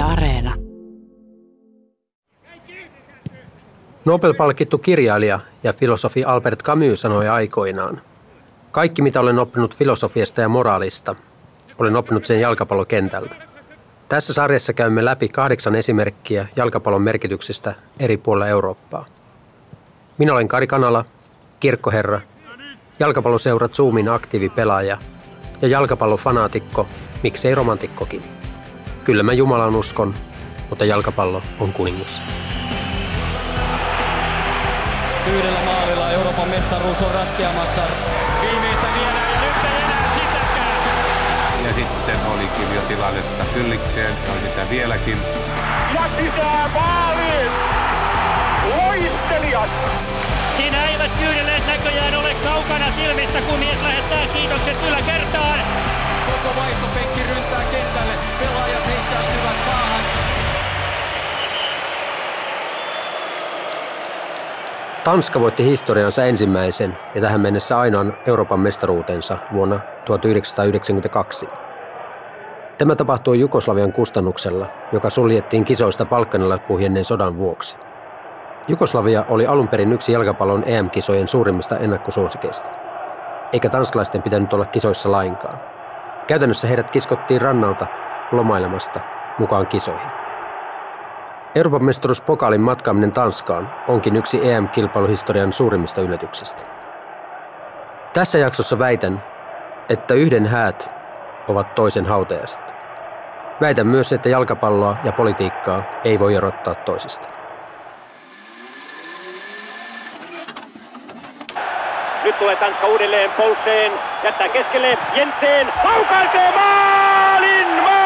Yle Areena. Nobel-palkittu kirjailija ja filosofi Albert Camus sanoi aikoinaan: "Kaikki mitä olen oppinut filosofiasta ja moraalista, olen oppinut sen jalkapallokentältä." Tässä sarjassa käymme läpi 8 esimerkkiä jalkapallon merkityksestä eri puolilla Eurooppaa. Minä olen Kari Kanala, kirkkoherra, jalkapalloseura Zoomin aktiivipelaaja ja jalkapallofanaatikko, miksei romantikkokin. Kyllä mä Jumalaan uskon, mutta jalkapallo on kuningas. Yhdellä maalilla Euroopan mestaruus on ratkeamassa. Viimeistä viedään ja nyt ei enää sitäkään. Ja sitten olikin jo tilannetta kyllikseen, on sitä vieläkin. Ja sisään maaliin! Loistelijat! Siinä eivät kyydelleet näköjään ole kaukana silmistä, kun mies lähettää kiitokset yläkertaan. Koko vaihtopenkki ryntää kentälle, pelaajat heittäytyvät maahan. Tanska voitti historiansa ensimmäisen ja tähän mennessä ainoan Euroopan mestaruutensa vuonna 1992. Tämä tapahtui Jugoslavian kustannuksella, joka suljettiin kisoista Balkanilla puhjenneen sodan vuoksi. Jugoslavia oli alun perin yksi jalkapallon EM-kisojen suurimmista ennakkosuosikeista, eikä tanskalaisten pitänyt olla kisoissa lainkaan. Käytännössä heidät kiskottiin rannalta lomailemasta mukaan kisoihin. Euroopan mestaruuspokaalin matkaaminen Tanskaan onkin yksi EM-kilpailuhistorian suurimmista yllätyksistä. Tässä jaksossa väitän, että yhden häät ovat toisen hautajaiset. Väitän myös, että jalkapalloa ja politiikkaa ei voi erottaa toisista. Nyt tulee Tanska uudelleen Poulseen, jättää keskelle Jensen, laukaisee maalin, maali!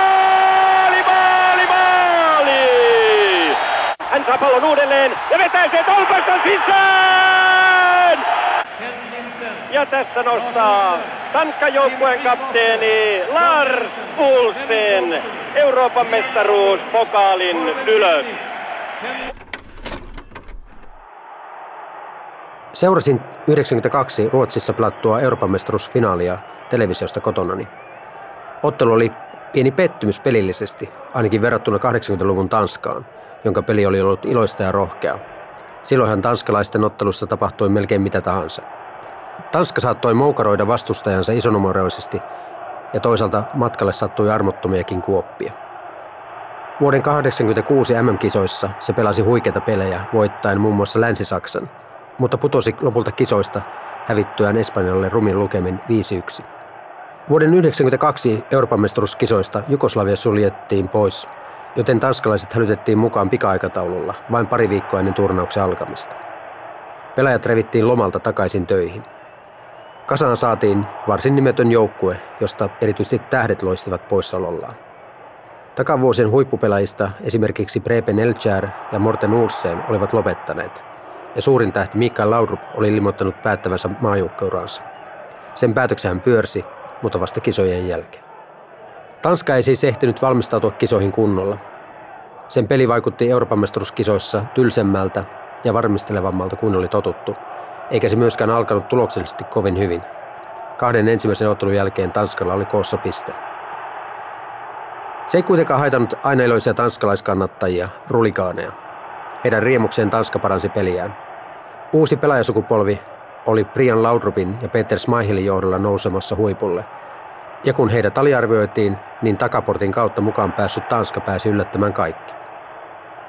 Hän saa pallon uudelleen ja vetäisee tolpasta sisään! Ja tässä nostaa Tanskan joukkueen kapteeni Lars Poulsen Euroopan mestaruuspokaalin ylös. Seurasin 1992 Ruotsissa pelattua Euroopan mestaruusfinaalia televisiosta kotonani. Ottelu oli pieni pettymys pelillisesti, ainakin verrattuna 80-luvun Tanskaan, jonka peli oli ollut iloista ja rohkeaa. Silloinhan tanskalaisten ottelussa tapahtui melkein mitä tahansa. Tanska saattoi moukaroida vastustajansa isonumeroisesti ja toisaalta matkalle sattui armottomiakin kuoppia. Vuoden 1986 MM-kisoissa se pelasi huikeita pelejä voittaen muun muassa Länsi-Saksan, mutta putosi lopulta kisoista hävittyään Espanjalle rumin lukemin 5-1. Vuoden 1992 Euroopan mestaruuskisoista Jugoslavia suljettiin pois, joten tanskalaiset hälytettiin mukaan pika-aikataululla vain pari viikkoa ennen turnauksen alkamista. Pelaajat revittiin lomalta takaisin töihin. Kasaan saatiin varsin nimetön joukkue, josta erityisesti tähdet loistivat poissaolollaan. Takavuosien huippupelaajista esimerkiksi Preben Elkjær ja Morten Olsen olivat lopettaneet, ja suurin tähti Mikael Laudrup oli ilmoittanut päättävänsä maajoukkueuraansa. Sen päätöksen hän pyörsi, mutta vasta kisojen jälkeen. Tanska ei siis ehtinyt valmistautua kisoihin kunnolla. Sen peli vaikutti Euroopan mestaruuskisoissa tylsemmältä ja varmistelevammalta kuin oli totuttu, eikä se myöskään alkanut tuloksellisesti kovin hyvin. 2 ensimmäisen ottelun jälkeen Tanskalla oli koossa piste. Se ei kuitenkaan haitannut aina iloisia tanskalaiskannattajia, rulikaaneja. Heidän riemukseen Tanska paransi peliään. Uusi pelaajasukupolvi oli Brian Laudrupin ja Peter Schmeichelin johdolla nousemassa huipulle. Ja kun heidät aliarvioitiin, niin takaportin kautta mukaan päässyt Tanska pääsi yllättämään kaikki.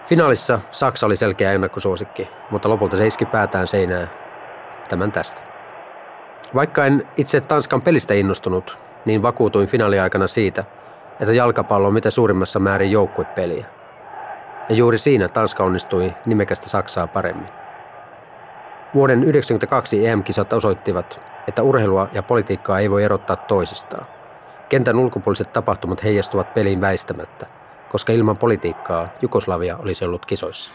Finaalissa Saksa oli selkeä ennakkosuosikki, mutta lopulta se iski päätään seinään. Tämän tästä. Vaikka en itse Tanskan pelistä innostunut, niin vakuutuin finaaliaikana siitä, että jalkapallo on mitä suurimmassa määrin joukkuepeliä. Ja juuri siinä Tanska onnistui nimekästä Saksaa paremmin. Vuoden 1992 EM-kisat osoittivat, että urheilua ja politiikkaa ei voi erottaa toisistaan. Kentän ulkopuoliset tapahtumat heijastuvat peliin väistämättä, koska ilman politiikkaa Jugoslavia olisi ollut kisoissa.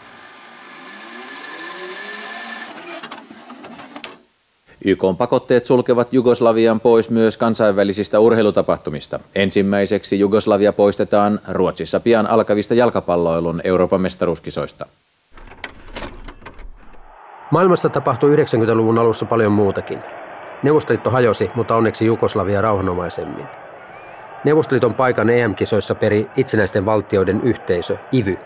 YK:n pakotteet sulkevat Jugoslavian pois myös kansainvälisistä urheilutapahtumista. Ensimmäiseksi Jugoslavia poistetaan Ruotsissa pian alkavista jalkapalloilun Euroopan mestaruuskisoista. Maailmassa tapahtui 90-luvun alussa paljon muutakin. Neuvostoliitto hajosi, mutta onneksi Jugoslavia rauhanomaisemmin. Neuvostoliiton paikan EM-kisoissa peri itsenäisten valtioiden yhteisö, IVY.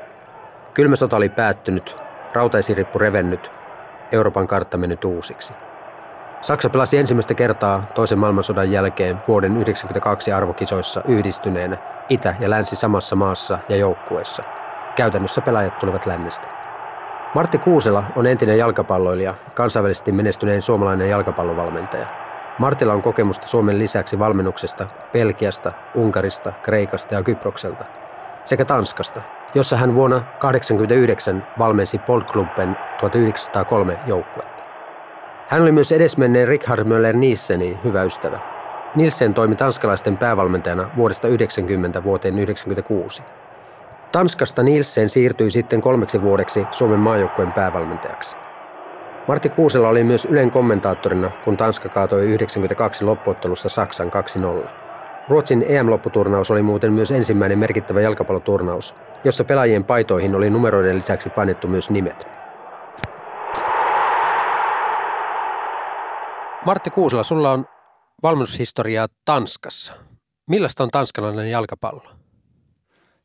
Kylmä sota oli päättynyt, rautaesirippu revennyt, Euroopan kartta mennyt uusiksi. Saksa pelasi ensimmäistä kertaa toisen maailmansodan jälkeen vuoden 1992 arvokisoissa yhdistyneenä Itä ja Länsi samassa maassa ja joukkueessa. Käytännössä pelaajat tulivat lännestä. Martti Kuusela on entinen jalkapalloilija, kansainvälisesti menestyneen suomalainen jalkapallovalmentaja. Martilla on kokemusta Suomen lisäksi valmennuksesta Belgiasta, Unkarista, Kreikasta ja Kyprokselta sekä Tanskasta, jossa hän vuonna 1989 valmensi Polklubben 1903 joukkuetta. Hän oli myös edesmenneen Richard Möller-Nielsenin hyvä ystävä. Nielsen toimi tanskalaisten päävalmentajana vuodesta 1990 vuoteen 1996. Tanskasta Nielsen siirtyi sitten 3 vuodeksi Suomen maajoukkueen päävalmentajaksi. Martti Kuusela oli myös Ylen kommentaattorina, kun Tanska kaatoi 1992 loppuottelussa Saksan 2-0. Ruotsin EM-lopputurnaus oli muuten myös ensimmäinen merkittävä jalkapalloturnaus, jossa pelaajien paitoihin oli numeroiden lisäksi painettu myös nimet. Martti Kuusela, sulla on valmennushistoriaa Tanskassa. Millaista on tanskalainen jalkapallo?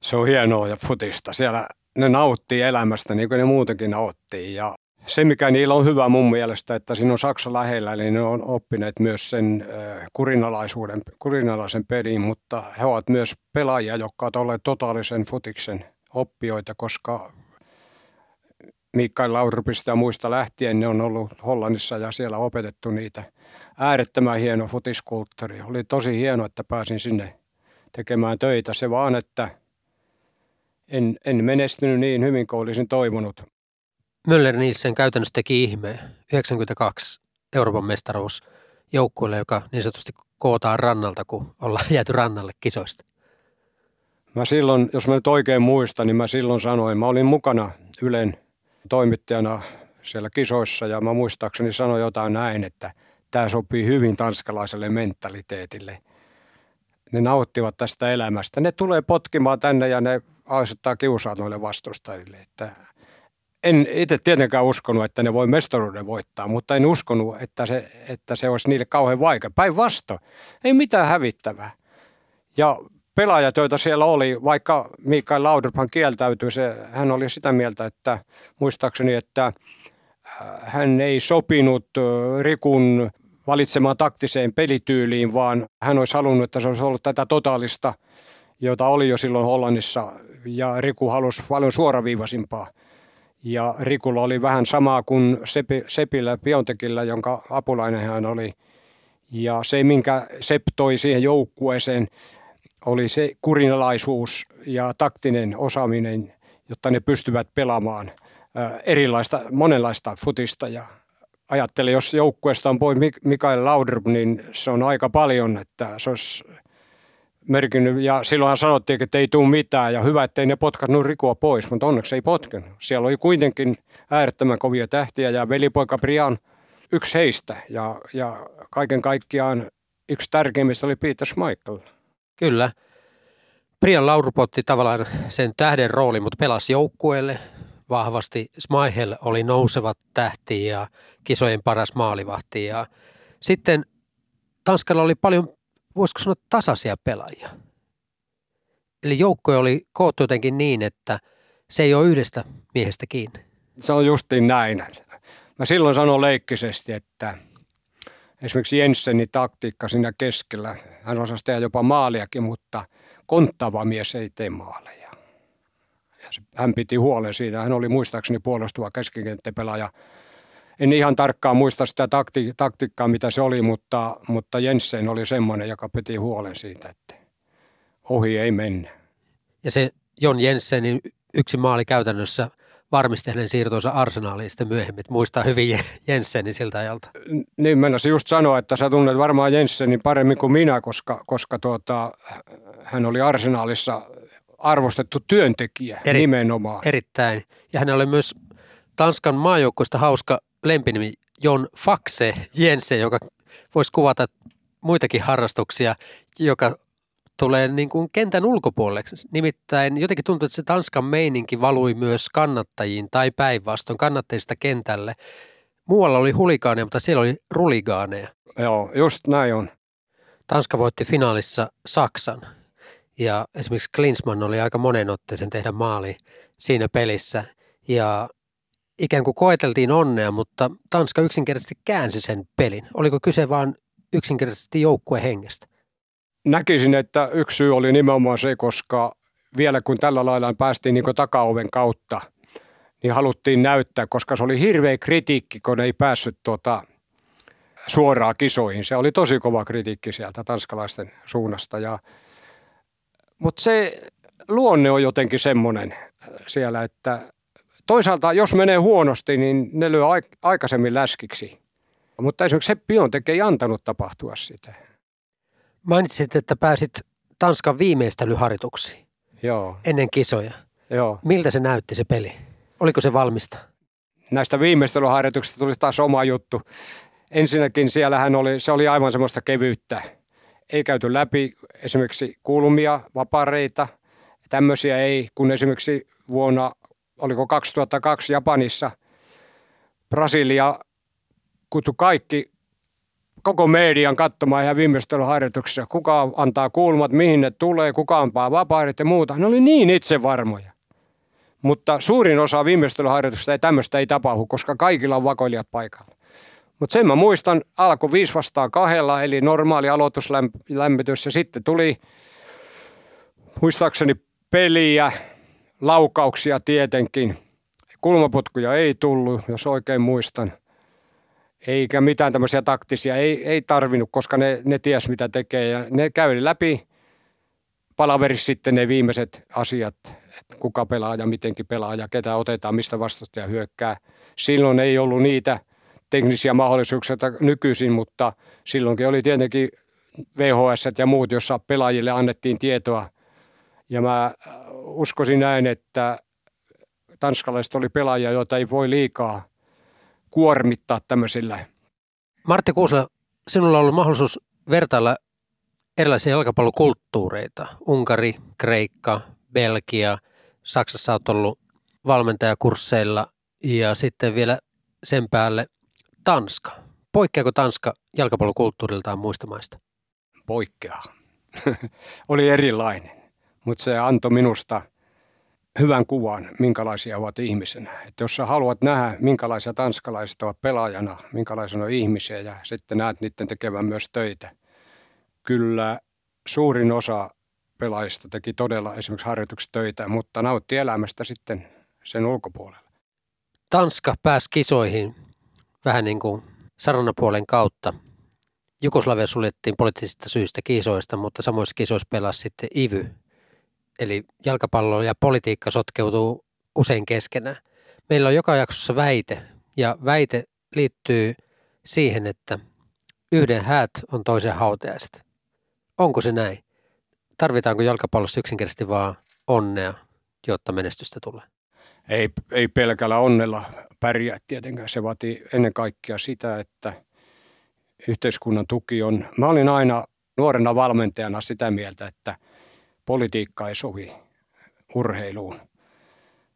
Se on hienoa ja futista. Siellä ne nauttii elämästä niin kuin ne muutenkin nauttii. Ja se, mikä niillä on hyvä mun mielestä, että siinä on Saksa lähellä, eli ne on oppineet myös sen kurinalaisen pelin, mutta he ovat myös pelaajia, jotka ovat olleet totaalisen futiksen oppijoita, koska Mikael Laudrupista ja muista lähtien ne on ollut Hollannissa ja siellä opetettu niitä. Äärettömän hieno futiskulttuuri. Oli tosi hienoa, että pääsin sinne tekemään töitä. Se vaan, että en menestynyt niin hyvin kuin olisin toivonut. Möller-Nielsen käytännössä teki ihmeen. 1992 Euroopan mestaruus joukkueelle, joka niin sanotusti kootaan rannalta, kun ollaan jääty rannalle kisoista. Mä silloin, jos mä nyt oikein muistan, niin mä silloin sanoin, mä olin mukana Ylen toimittajana siellä kisoissa ja mä muistaakseni sanoin jotain näin, että tämä sopii hyvin tanskalaiselle mentaliteetille. Ne nauttivat tästä elämästä. Ne tulee potkimaan tänne ja ne asettaa kiusaa noille vastustajille. Että en itse tietenkään uskonut, että ne voi mestaruuden voittaa, mutta en uskonut, että se olisi niille kauhean vaikea. Päinvastoin, ei mitään hävittävää. Ja pelaajat, joita siellä oli, vaikka Mikael Laudruphan kieltäytyi, hän oli sitä mieltä, että muistaakseni, että hän ei sopinut Rikun valitsemaan taktiseen pelityyliin, vaan hän olisi halunnut, että se olisi ollut tätä totaalista, jota oli jo silloin Hollannissa, ja Riku halusi paljon suoraviivaisimpaa. Ja Rikulla oli vähän samaa kuin Sepillä Piontekillä, jonka apulainen hän oli. Ja se, minkä Sepp toi siihen joukkueeseen, oli se kurinalaisuus ja taktinen osaaminen, jotta ne pystyvät pelaamaan erilaista, monenlaista futista. Ja ajattelin, jos joukkueesta on pois Mikael Laudrup, niin se on aika paljon, että se olisi merkinnyt. Ja silloinhan sanottiin, että ei tule mitään ja hyvä, ettei ne potkanut Rikua pois, mutta onneksi ei potkenut. Siellä oli kuitenkin äärettömän kovia tähtiä ja velipoika Brian yksi heistä ja kaiken kaikkiaan yksi tärkeimmistä oli Peter Schmeichel. Kyllä. Brian Laudrup otti tavallaan sen tähden roolin, mutta pelasi joukkueelle vahvasti. Schmeichel oli nousevat tähti ja kisojen paras maalivahti. Ja sitten Tanskalla oli paljon, voisiko sanoa, tasaisia pelaajia. Eli joukkoja oli koottu jotenkin niin, että se ei ole yhdestä miehestä kiinni. Se on justiin näin. Mä silloin sanon leikkisesti, että esimerkiksi Jensenin taktiikka siinä keskellä, hän osasi tehdä jopa maaliakin, mutta konttava mies ei tee maaleja. Hän piti huolen siitä. Hän oli muistaakseni puolustuva keskikenttäpelaaja. En ihan tarkkaan muista sitä taktiikkaa, mitä se oli, mutta Jensen oli semmoinen, joka piti huolen siitä, että ohi ei mennä. Ja se Jon Jensenin yksi maali käytännössä varmisti hänen siirtonsa Arsenaaliin sitten myöhemmin. Muistaa hyvin Jensenin siltä ajalta. Niin, mennäisin just sanoa, että sä tunnet varmaan Jensenin paremmin kuin minä, koska hän oli Arsenaalissa arvostettu työntekijä nimenomaan. Erittäin. Ja hänellä oli myös Tanskan maajoukkueesta hauska lempinimi Jon Faxe Jensen, joka voisi kuvata muitakin harrastuksia, joka tulee niin kuin kentän ulkopuolelle. Nimittäin jotenkin tuntuu, että se Tanskan meininki valui myös kannattajiin tai päinvastoin kannattajista kentälle. Muualla oli huligaaneja, mutta siellä oli ruligaaneja. Joo, just näin on. Tanska voitti finaalissa Saksan ja esimerkiksi Klinsmann oli aika monen otteeseen tehdä maali siinä pelissä ja ikään kuin koeteltiin onnea, mutta Tanska yksinkertaisesti käänsi sen pelin. Oliko kyse vaan yksinkertaisesti joukkuehengestä? Näkisin, että yksi syy oli nimenomaan se, koska vielä kun tällä lailla päästiin niin kuin takaoven kautta, niin haluttiin näyttää, koska se oli hirveä kritiikki, kun ei päässyt suoraan kisoihin. Se oli tosi kova kritiikki sieltä tanskalaisten suunnasta. Mutta se luonne on jotenkin semmoinen siellä, että toisaalta jos menee huonosti, niin ne lyö aikaisemmin läskiksi. Mutta esimerkiksi se Piontek ei antanut tapahtua sitä. Mainitsit, että pääsit Tanskan viimeistelyharjoituksiin ennen kisoja. Joo. Miltä se näytti se peli? Oliko se valmista? Näistä viimeistelyharjoituksista tuli taas oma juttu. Ensinnäkin siellähän se oli aivan semmoista kevyyttä. Ei käyty läpi esimerkiksi kulmia, vapareita. Tämmöisiä ei, kun esimerkiksi vuonna, oliko 2002 Japanissa, Brasilia kutsui kaikki, koko median katsomaan ihan viimeistelyharjoituksessa. Kuka antaa kulmat, mihin ne tulee, kuka antaa vaparit ja muuta. Ne oli niin itsevarmoja. Mutta suurin osa viimeistelyharjoituksista tämmöistä ei tapahdu, koska kaikilla on vakoilijat paikalla. Mutta sen mä muistan, alkoi 5-2, eli normaali aloituslämmitys, ja sitten tuli muistaakseni peliä, laukauksia tietenkin. Kulmaputkuja ei tullut, jos oikein muistan. Eikä mitään tämmöisiä taktisia, ei tarvinnut, koska ne ties mitä tekee, ja ne käy läpi. Palaverissa sitten ne viimeiset asiat, että kuka pelaa ja mitenkin pelaa ja ketä otetaan, mistä vastustaja hyökkää. Silloin ei ollut niitä teknisiä mahdollisuuksia nykyisin, mutta silloinkin oli tietenkin VHS ja muut, jossa pelaajille annettiin tietoa. Ja mä uskoisin näin, että tanskalaiset oli pelaajia, joita ei voi liikaa kuormittaa tämmöisillä. Martti Kuusela, sinulla on ollut mahdollisuus vertailla erilaisia jalkapallokulttuureita. Unkari, Kreikka, Belgia, Saksassa olet ollut valmentajakursseilla ja sitten vielä sen päälle Tanska. Poikkeako Tanska jalkapallokulttuuriltaan muista maista? Poikkeaa. Oli erilainen, mutta se antoi minusta hyvän kuvan, minkälaisia ovat ihmisenä. Et jos sä haluat nähdä, minkälaisia tanskalaiset ovat pelaajana, minkälaisia on ihmisiä ja sitten näet niiden tekevän myös töitä. Kyllä suurin osa pelaajista teki todella esimerkiksi harjoitukset töitä, mutta nautti elämästä sitten sen ulkopuolella. Tanska pääsi kisoihin vähän niin kuin saranapuolen kautta. Jugoslavia suljettiin poliittisista syistä kisoista, mutta samoissa kisoissa pelasi sitten IVY. Eli jalkapallo ja politiikka sotkeutuu usein keskenään. Meillä on joka jaksossa väite, ja väite liittyy siihen, että yhden häät on toisen hautajaiset. Onko se näin? Tarvitaanko jalkapallossa yksinkertaisesti vaan onnea, jotta menestystä tulee? Ei pelkällä onnella pärjää tietenkään. Se vaatii ennen kaikkea sitä, että yhteiskunnan tuki on. Mä olin aina nuorena valmentajana sitä mieltä, että politiikka ei sovi urheiluun.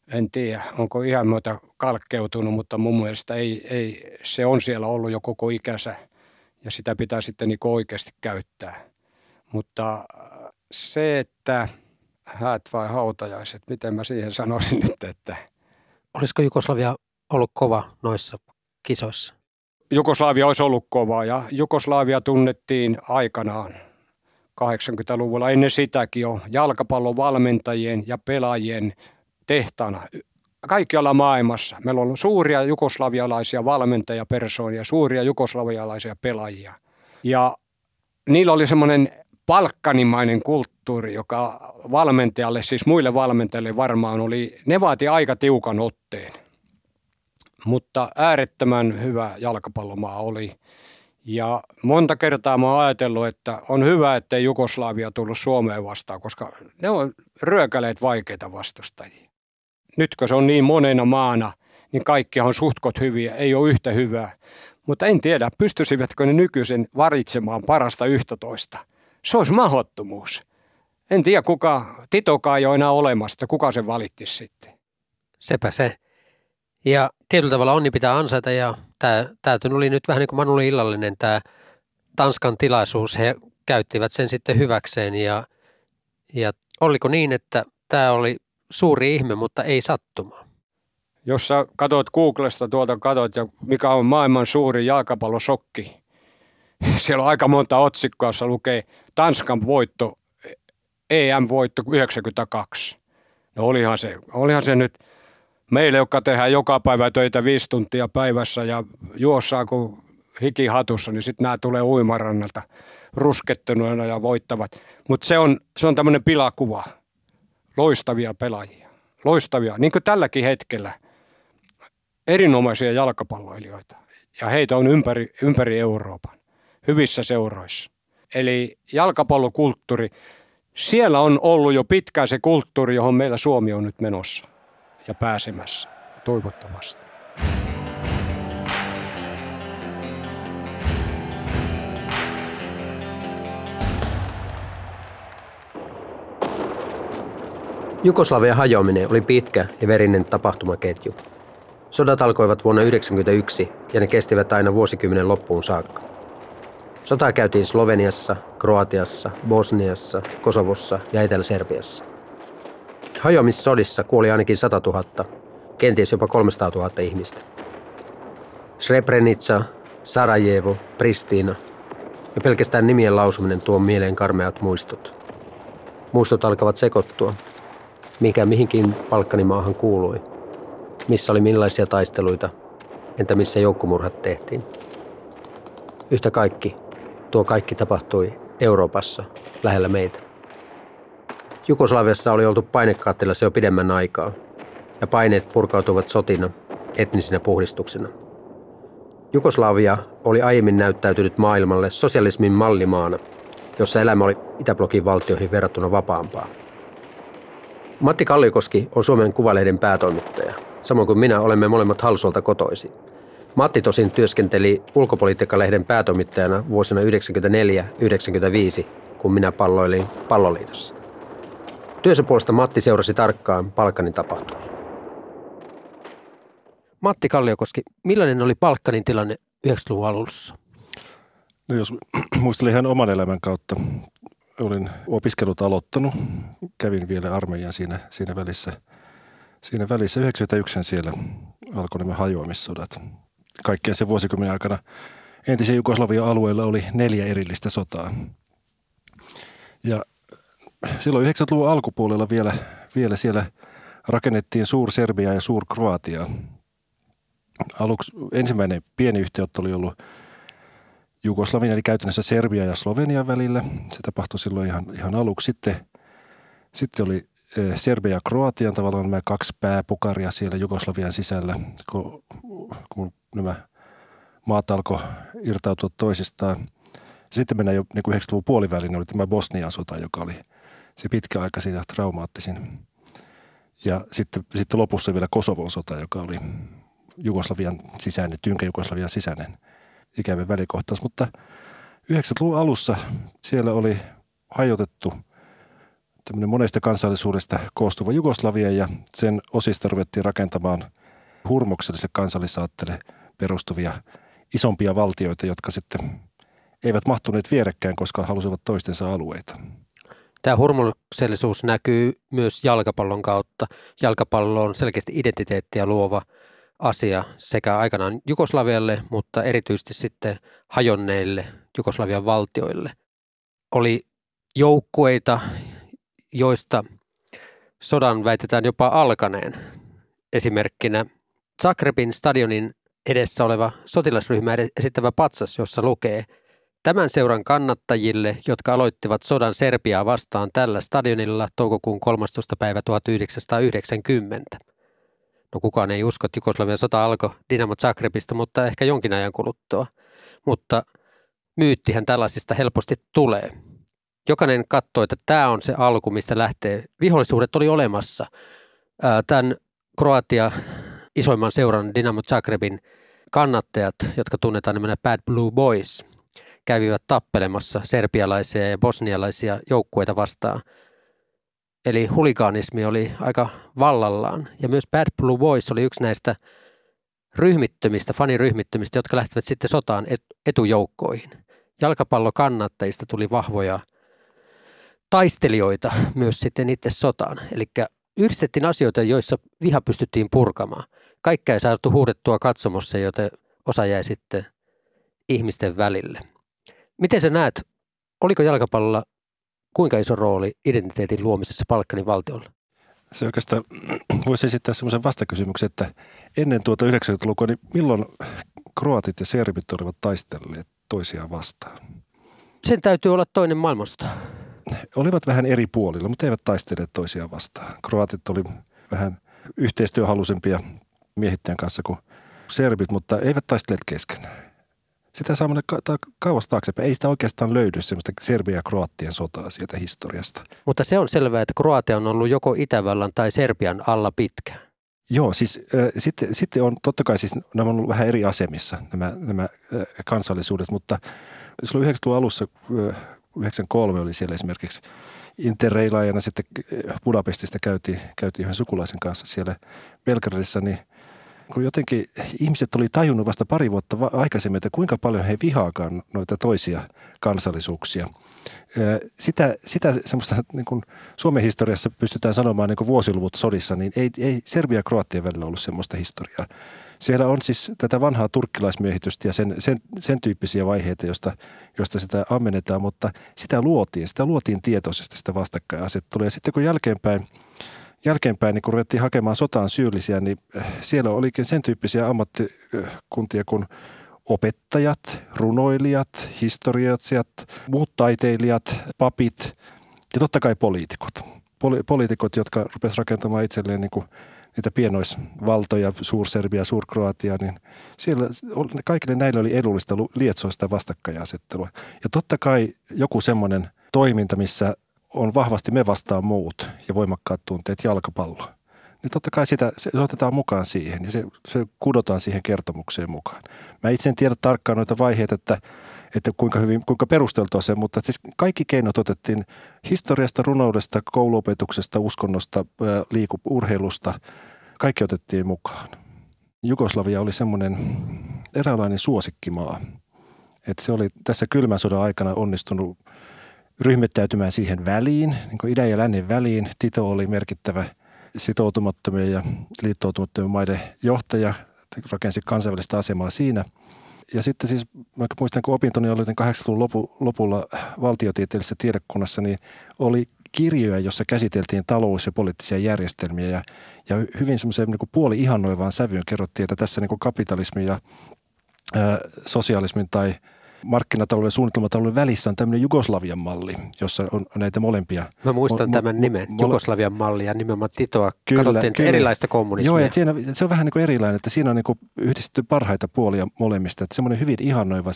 En tiedä, onko ihan myötä kalkkeutunut, mutta mun mielestä ei, se on siellä ollut jo koko ikänsä. Ja sitä pitää sitten niin oikeasti käyttää. Mutta se, että häät vai hautajaiset, miten mä siihen sanoisin nyt, että... Olisiko Jugoslavia ollut kova noissa kisoissa? Jugoslavia olisi ollut kova ja Jugoslavia tunnettiin aikanaan 80-luvulla ennen sitäkin jo jalkapallon valmentajien ja pelaajien tehtaana. Kaikkialla maailmassa. Meillä on suuria jugoslavialaisia valmentajapersoonia, suuria jugoslavialaisia pelaajia. Ja niillä oli semmoinen balkanimainen kulttuuri, joka valmentajalle, siis muille valmentajille varmaan oli, ne vaati aika tiukan otteen. Mutta äärettömän hyvä jalkapallomaa oli. Ja monta kertaa mä oon ajatellut, että on hyvä, ettei Jugoslavia tullut Suomeen vastaan, koska ne on ryökäleet vaikeita vastustajia. Nyt kun se on niin monena maana, niin kaikkia on suhtkot hyviä, ei ole yhtä hyvää. Mutta en tiedä, pystyisivätkö ne nykyisen varitsemaan parasta 11. Se olisi mahdottomuus. En tiedä, kuka, Titokaan ei ole enää olemassa, kuka se valittisi sitten. Sepä se. Ja tietyllä tavalla onni pitää ansaita ja tämä oli nyt vähän niin kuin Manuli illallinen tämä Tanskan tilaisuus. He käyttivät sen sitten hyväkseen ja Ja oliko niin, että tämä oli suuri ihme, mutta ei sattumaa? Jos sä katot Googlesta ja mikä on maailman suuri jalkapallosokki, siellä on aika monta otsikkoa, jossa lukee Tanskan voitto, EM-voitto 92. No olihan se nyt meille, jotka tehdään joka päivä töitä 5 tuntia päivässä ja juossaan kuin hiki hatussa, niin sitten nämä tulee uimarannalta ruskettuneena ja voittavat. Mutta se on tämmöinen pilakuva. Loistavia pelaajia. Loistavia, niin kuin tälläkin hetkellä. Erinomaisia jalkapalloilijoita. Ja heitä on ympäri Euroopan. Hyvissä seuroissa. Eli jalkapallokulttuuri. Siellä on ollut jo pitkään se kulttuuri, johon meillä Suomi on nyt menossa ja pääsemässä, toivottavasti. Jugoslavian hajoaminen oli pitkä ja verinen tapahtumaketju. Sodat alkoivat vuonna 1991 ja ne kestivät aina vuosikymmenen loppuun saakka. Sotaa käytiin Sloveniassa, Kroatiassa, Bosniassa, Kosovossa ja Etelä-Serbiassa. Hajoamissodissa kuoli ainakin 100 000, kenties jopa 300 000 ihmistä. Srebrenica, Sarajevo, Pristina ja pelkästään nimien lausuminen tuo mieleen karmeat muistot. Muistot alkavat sekoittua, mikä mihinkin Balkanimaahan kuului, missä oli millaisia taisteluita, entä missä joukkomurhat tehtiin. Yhtä kaikki, tuo kaikki tapahtui Euroopassa, lähellä meitä. Jugoslaviassa oli oltu painekaattilassa jo pidemmän aikaa, ja paineet purkautuivat sotina, etnisinä puhdistuksina. Jugoslavia oli aiemmin näyttäytynyt maailmalle sosialismin mallimaana, jossa elämä oli Itäblokin valtioihin verrattuna vapaampaa. Matti Kalliokoski on Suomen Kuvalehden päätoimittaja, samoin kuin minä olemme molemmat Halsolta kotoisin. Matti tosin työskenteli Ulkopolitiikka-lehden päätoimittajana vuosina 1994-1995, kun minä palloilin Palloliitossa. Työnsä puolesta Matti seurasi tarkkaan Balkanin tapahtumia. Matti Kalliokoski, millainen oli Balkanin tilanne 90-luvun alussa? No jos muistelin ihan oman elämän kautta, olin opiskelut aloittanut, kävin vielä armeijan siinä välissä. Siinä välissä 91 siellä alkoi nämä hajoamissodat. Kaikkien sen vuosikymmenen aikana entisen Jugoslavian alueella oli 4 erillistä sotaa. Ja silloin 90-luvun alkupuolella vielä siellä rakennettiin Suur-Serbiaa ja Suur-Kroatiaa. Aluksi ensimmäinen pieni yhteyttä oli ollut Jugoslavian, eli käytännössä Serbia ja Slovenian välillä. Se tapahtui silloin ihan aluksi. Sitten oli Serbia ja Kroatian tavallaan nämä 2 pääpukaria siellä Jugoslavian sisällä, kun nämä maat alkoi irtautua toisistaan. Sitten mennään jo niin kuin 90-luvun puoliväliin, oli tämä Bosnian sota, joka oli se pitkäaikaisin ja traumaattisin. Ja sitten lopussa vielä Kosovon sota, joka oli Jugoslavian sisäinen, tynkä Jugoslavian sisäinen ikävä välikohtaus. Mutta 90-luvun alussa siellä oli hajotettu tämmöinen monesta kansallisuudesta koostuva Jugoslavia ja sen osista ruvettiin rakentamaan hurmokselliselle kansallisaatteelle perustuvia isompia valtioita, jotka sitten eivät mahtuneet vierekkäin, koska halusivat toistensa alueita. Tämä hurmoksellisuus näkyy myös jalkapallon kautta. Jalkapallo on selkeästi identiteettiä luova asia sekä aikanaan Jugoslavialle, mutta erityisesti sitten hajonneille Jugoslavian valtioille. Oli joukkueita, joista sodan väitetään jopa alkaneen. Esimerkkinä Zagrebin stadionin edessä oleva sotilasryhmä esittävä patsas, jossa lukee: tämän seuran kannattajille, jotka aloittivat sodan Serbiaa vastaan tällä stadionilla toukokuun 13. päivä 1990. No kukaan ei usko, että Jugoslavian sota alkoi Dinamo Zagrebista, mutta ehkä jonkin ajan kuluttua. Mutta myyttihän tällaisista helposti tulee. Jokainen katsoi, että tämä on se alku, mistä lähtee. Vihollisuudet oli olemassa. Tämän Kroatia isoimman seuran Dinamo Zagrebin kannattajat, jotka tunnetaan nimenä Bad Blue Boys, kävivät tappelemassa serbialaisia ja bosnialaisia joukkueita vastaan. Eli huligaanismi oli aika vallallaan. Ja myös Bad Blue Boys oli yksi näistä faniryhmittymistä, jotka lähtivät sitten sotaan etujoukkoihin. Jalkapallokannattajista tuli vahvoja taistelijoita myös sitten itse sotaan. Eli yhdistettiin asioita, joissa viha pystyttiin purkamaan. Kaikkea ei saatu huudettua katsomossa, joten osa jäi sitten ihmisten välille. Miten sä näet, oliko jalkapallolla kuinka iso rooli identiteetin luomisessa Balkanin valtiolla? Se oikeastaan voisi esittää semmoisen vastakysymyksen, että ennen tuota 90-lukua, niin milloin kroatit ja serbit olivat taistelleet toisiaan vastaan? Sen täytyy olla toinen maailmasta. Olivat vähän eri puolilla, mutta eivät taistelleet toisiaan vastaan. Kroatit oli vähän yhteistyöhaluisempia miehittäjän kanssa kuin serbit, mutta eivät taistelleet keskenään. Sitä saa mennä kauas taaksepäin. Ei sitä oikeastaan löydy semmoista Serbia ja Kroatian sotaa sieltä historiasta. Mutta se on selvää, että Kroatia on ollut joko Itävallan tai Serbian alla pitkään. Joo, siis sitten on totta kai siis nämä on ollut vähän eri asemissa nämä kansallisuudet, mutta silloin 90-luvun alussa 93 oli siellä esimerkiksi interreilaajana sitten Budapestista käytiin yhden sukulaisen kanssa siellä Belgradissa, niin kun jotenkin ihmiset oli tajunnut vasta pari vuotta aikaisemmin, että kuinka paljon he vihaakaan noita toisia kansallisuuksia. Sitä semmoista, niin kuin Suomen historiassa pystytään sanomaan niin kuin vuosiluvut sodissa, niin ei Serbia ja Kroatian välillä ollut semmoista historiaa. Siellä on siis tätä vanhaa turkkilaismiehitystä ja sen tyyppisiä vaiheita, josta sitä ammennetaan, mutta sitä luotiin tietoisesti sitä vastakkainasettelua. Ja sitten kun jälkeenpäin, niin kun ruvettiin hakemaan sotaan syyllisiä, niin siellä olikin sen tyyppisiä ammattikuntia kuin opettajat, runoilijat, historioitsijat, muut taiteilijat, papit ja totta kai poliitikot. Poliitikot, jotka rupesivat rakentamaan itselleen niin kuin niitä pienoisvaltoja, Suur-Serbia, Suur-Kroatia, niin siellä kaikille näille oli edullista lietsoa sitä vastakkainasettelua. Ja totta kai joku semmoinen toiminta, missä on vahvasti me vastaan muut ja voimakkaat tunteet jalkapallo. Niin totta kai se otetaan mukaan siihen ja se kudotaan siihen kertomukseen mukaan. Mä itse en tiedä tarkkaan noita vaiheita, että kuinka perusteltua se, mutta siis kaikki keinot otettiin historiasta, runoudesta, kouluopetuksesta, uskonnosta, urheilusta. Kaikki otettiin mukaan. Jugoslavia oli semmoinen eräänlainen suosikkimaa. Että se oli tässä kylmän sodan aikana onnistunut ryhmittäytymään siihen väliin, niin kuin idän ja lännen väliin. Tito oli merkittävä sitoutumattomien ja liittoutumattomien maiden johtaja, rakensi kansainvälistä asemaa siinä. Ja sitten siis, mä muistan, kun opintoni oli 80-luvun lopulla valtiotieteellisessä tiedekunnassa, niin oli kirjoja, jossa käsiteltiin talous- ja poliittisia järjestelmiä ja hyvin semmoiseen niin kuin puoli-ihannoivaan sävyyn kerrottiin, että tässä niin kuin kapitalismin ja sosialismin tai markkinatalouden ja suunnitelmatalouden välissä on tämmöinen Jugoslavian malli, jossa on näitä molempia. Mä muistan tämän nimen, Jugoslavian malli ja nimenomaan Titoa. Katsottiin erilaista kommunismia. Joo, ja siinä, se on vähän niin kuin erilainen, että siinä on niin kuin yhdistetty parhaita puolia molemmista. Että semmoinen hyvin ihannoiva